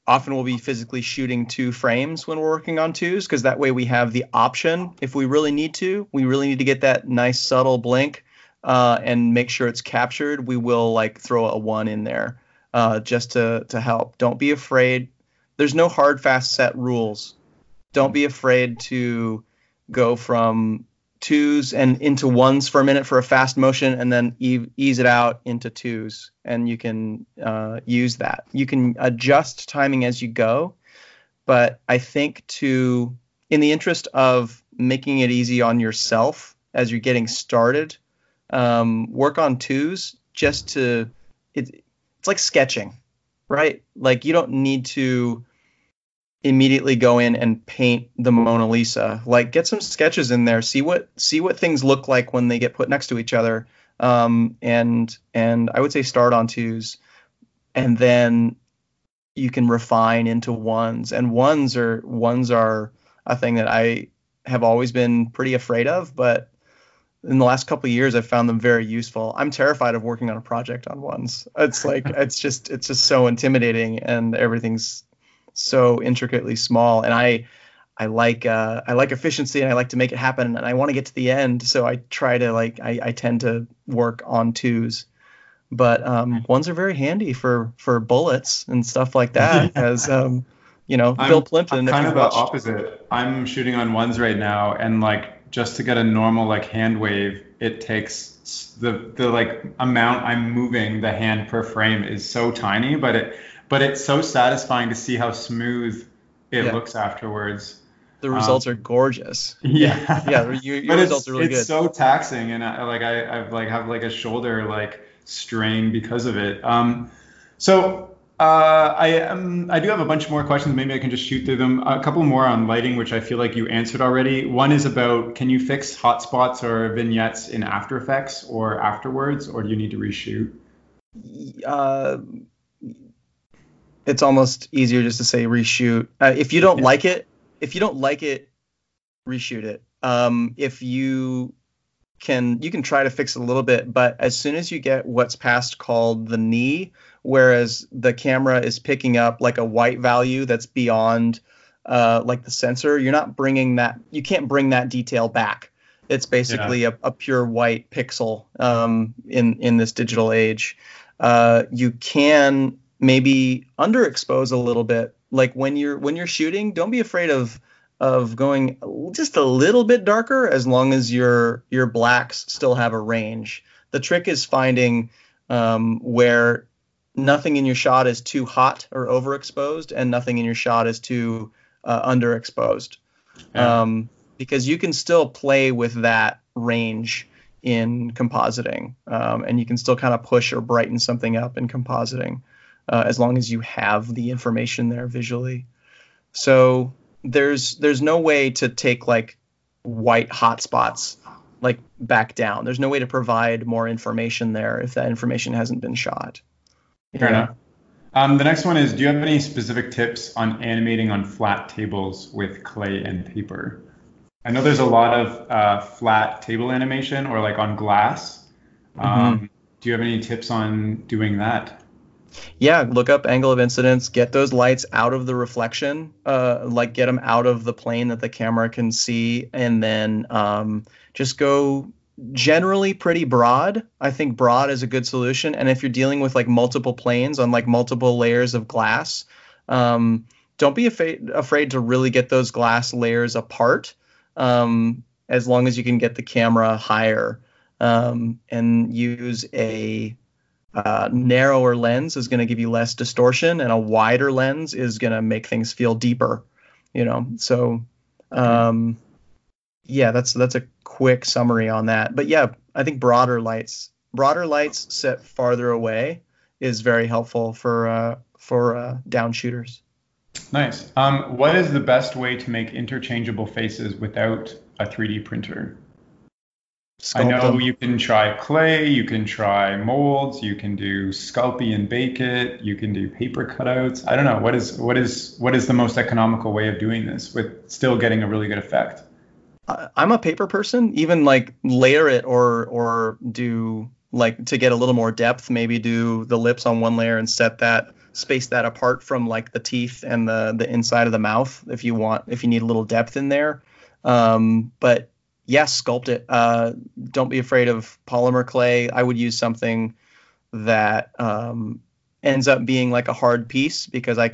often we'll be physically shooting two frames when we're working on twos, because that way we have the option. If we really need to, get that nice subtle blink and make sure it's captured. We will like throw a one in there just to help. Don't be afraid. There's no hard, fast set rules. Don't be afraid to go from twos and into ones for a minute for a fast motion, and then ease it out into twos. And you can use that. You can adjust timing as you go. But I think in the interest of making it easy on yourself as you're getting started, work on twos just to, it's like sketching, right? Like you don't need to immediately go in and paint the Mona Lisa. Like get some sketches in there, see what things look like when they get put next to each other. And I would say start on twos, and then you can refine into ones. And ones are a thing that I have always been pretty afraid of, but in the last couple of years I've found them very useful. I'm terrified of working on a project on ones. It's like it's just so intimidating, and everything's so intricately small, and I like efficiency, and I like to make it happen, and I want to get to the end. So I try to I tend to work on twos, but ones are very handy for bullets and stuff like that. As Bill Plimpton. I'm kind of the opposite. I'm shooting on ones right now, and like just to get a normal like hand wave, it takes the like amount I'm moving the hand per frame is so tiny, but it's so satisfying to see how smooth it looks afterwards. The results are gorgeous. Yeah. Your results are really good. It's so taxing, and I have a shoulder strain because of it. I do have a bunch more questions. Maybe I can just shoot through them. A couple more on lighting, which I feel like you answered already. One is about, can you fix hotspots or vignettes in After Effects or afterwards, or do you need to reshoot? It's almost easier just to say reshoot. If you don't like it, reshoot it. If you can try to fix it a little bit, but as soon as you get what's past called the knee, whereas the camera is picking up like a white value that's beyond the sensor, you're not bringing that. You can't bring that detail back. It's basically a pure white pixel in this digital age. You can maybe underexpose a little bit. Like when you're shooting, don't be afraid of going just a little bit darker, as long as your blacks still have a range. The trick is finding where nothing in your shot is too hot or overexposed, and nothing in your shot is too underexposed. Yeah. Because you can still play with that range in compositing, and you can still kind of push or brighten something up in compositing. As long as you have the information there visually. So there's no way to take white hotspots back down. There's no way to provide more information there if that information hasn't been shot. Fair enough. The next one is, do you have any specific tips on animating on flat tables with clay and paper? I know there's a lot of flat table animation or on glass. Do you have any tips on doing that? Yeah, look up angle of incidence, get those lights out of the reflection, get them out of the plane that the camera can see, and then just go generally pretty broad. I think broad is a good solution, and if you're dealing with multiple planes on multiple layers of glass, don't be afraid to really get those glass layers apart. as long as you can get the camera higher, and use a narrower lens is going to give you less distortion, and a wider lens is going to make things feel deeper, you know? So, yeah, that's a quick summary on that. But yeah, I think broader lights set farther away is very helpful for down shooters. Nice. What is the best way to make interchangeable faces without a 3D printer? I know you can try clay, you can try molds, you can do Sculpey and bake it, you can do paper cutouts. I don't know, what is the most economical way of doing this with still getting a really good effect? I'm a paper person. Even like layer it or do, like, to get a little more depth, maybe do the lips on one layer and space that apart from like the teeth and the inside of the mouth if you need a little depth in there. But yes, sculpt it. Don't be afraid of polymer clay. I would use something that ends up being like a hard piece, because I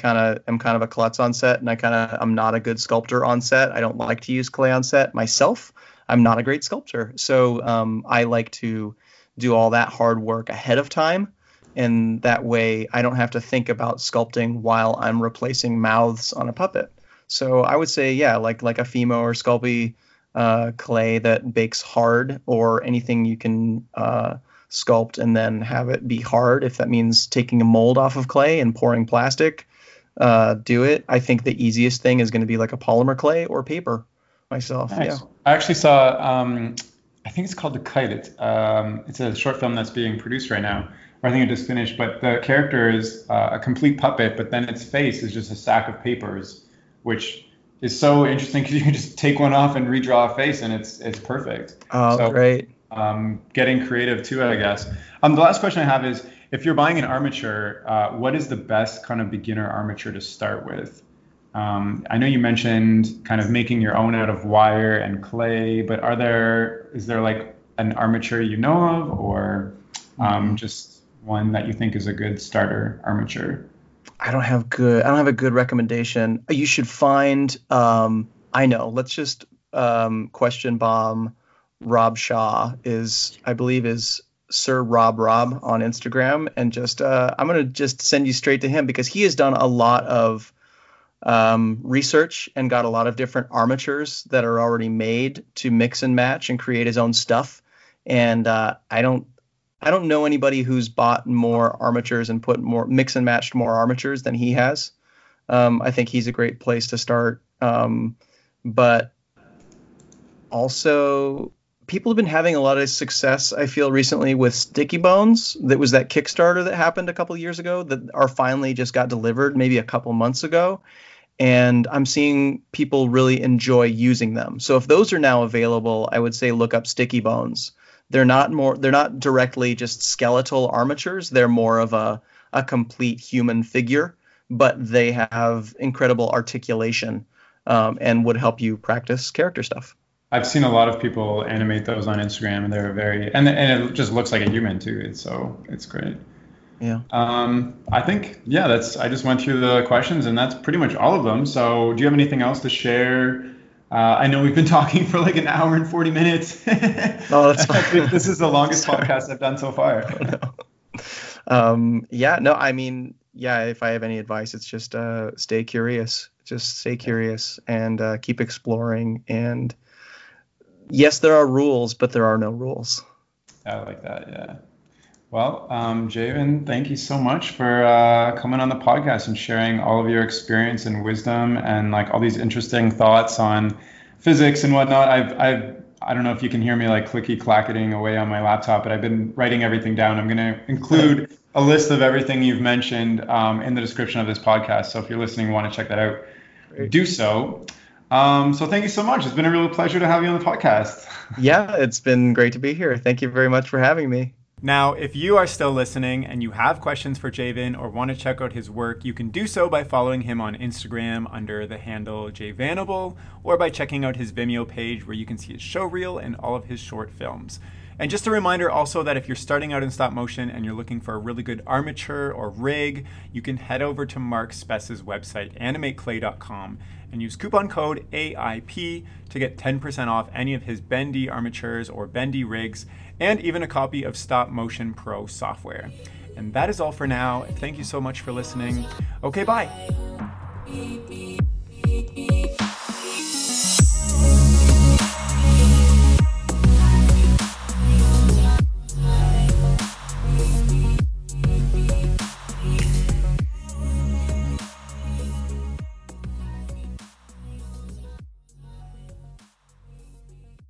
am kind of a klutz on set, and I'm not a good sculptor on set. I don't like to use clay on set myself. I'm not a great sculptor. So I like to do all that hard work ahead of time. And that way I don't have to think about sculpting while I'm replacing mouths on a puppet. So I would say, yeah, like a Fimo or Sculpey, clay that bakes hard, or anything you can sculpt and then have it be hard. If that means taking a mold off of clay and pouring plastic, do it. I think the easiest thing is going to be like a polymer clay or paper myself. Nice. Yeah. I actually saw, I think it's called The Kite. It's a short film that's being produced right now. I think it just finished, but the character is a complete puppet, but then its face is just a stack of papers, which is so interesting because you can just take one off and redraw a face, and it's perfect. Oh, so, great. Getting creative too, I guess. The last question I have is, if you're buying an armature, what is the best kind of beginner armature to start with? I know you mentioned kind of making your own out of wire and clay, but is there like an armature you know of, or just one that you think is a good starter armature? I don't have a good recommendation. You should find, question bomb Rob Shaw, I believe is SirRobRob on Instagram. And I'm going to just send you straight to him, because he has done a lot of research and got a lot of different armatures that are already made to mix and match and create his own stuff. And I don't know anybody who's bought more armatures and put more mix and matched more armatures than he has. I think he's a great place to start. But also, people have been having a lot of success, I feel, recently with Sticky Bones. That was that Kickstarter that happened a couple of years ago that are finally just got delivered maybe a couple months ago. And I'm seeing people really enjoy using them. So if those are now available, I would say look up Sticky Bones. They're not directly just skeletal armatures. They're more of a complete human figure, but they have incredible articulation, and would help you practice character stuff. I've seen a lot of people animate those on Instagram, and they're and it just looks like a human too. It's great. Yeah. I just went through the questions, and that's pretty much all of them. So do you have anything else to share? I know we've been talking for like an hour and 40 minutes. Oh, that's fine. This is the longest podcast I've done so far. If I have any advice, it's just stay curious. Just stay curious and keep exploring. And yes, there are rules, but there are no rules. I like that, yeah. Well, Javan, thank you so much for coming on the podcast and sharing all of your experience and wisdom and like all these interesting thoughts on physics and whatnot. I don't know if you can hear me like clicky clacketing away on my laptop, but I've been writing everything down. I'm going to include a list of everything you've mentioned in the description of this podcast. So if you're listening and want to check that out, do so. So thank you so much. It's been a real pleasure to have you on the podcast. Yeah, it's been great to be here. Thank you very much for having me. Now, if you are still listening and you have questions for Javan or want to check out his work, you can do so by following him on Instagram under the handle Javanable, or by checking out his Vimeo page where you can see his show reel and all of his short films. And just a reminder also that if you're starting out in stop motion and you're looking for a really good armature or rig, you can head over to Mark Spess's website, animateclay.com, and use coupon code AIP to get 10% off any of his bendy armatures or bendy rigs, and even a copy of Stop Motion Pro software. And that is all for now. Thank you so much for listening. Okay, bye.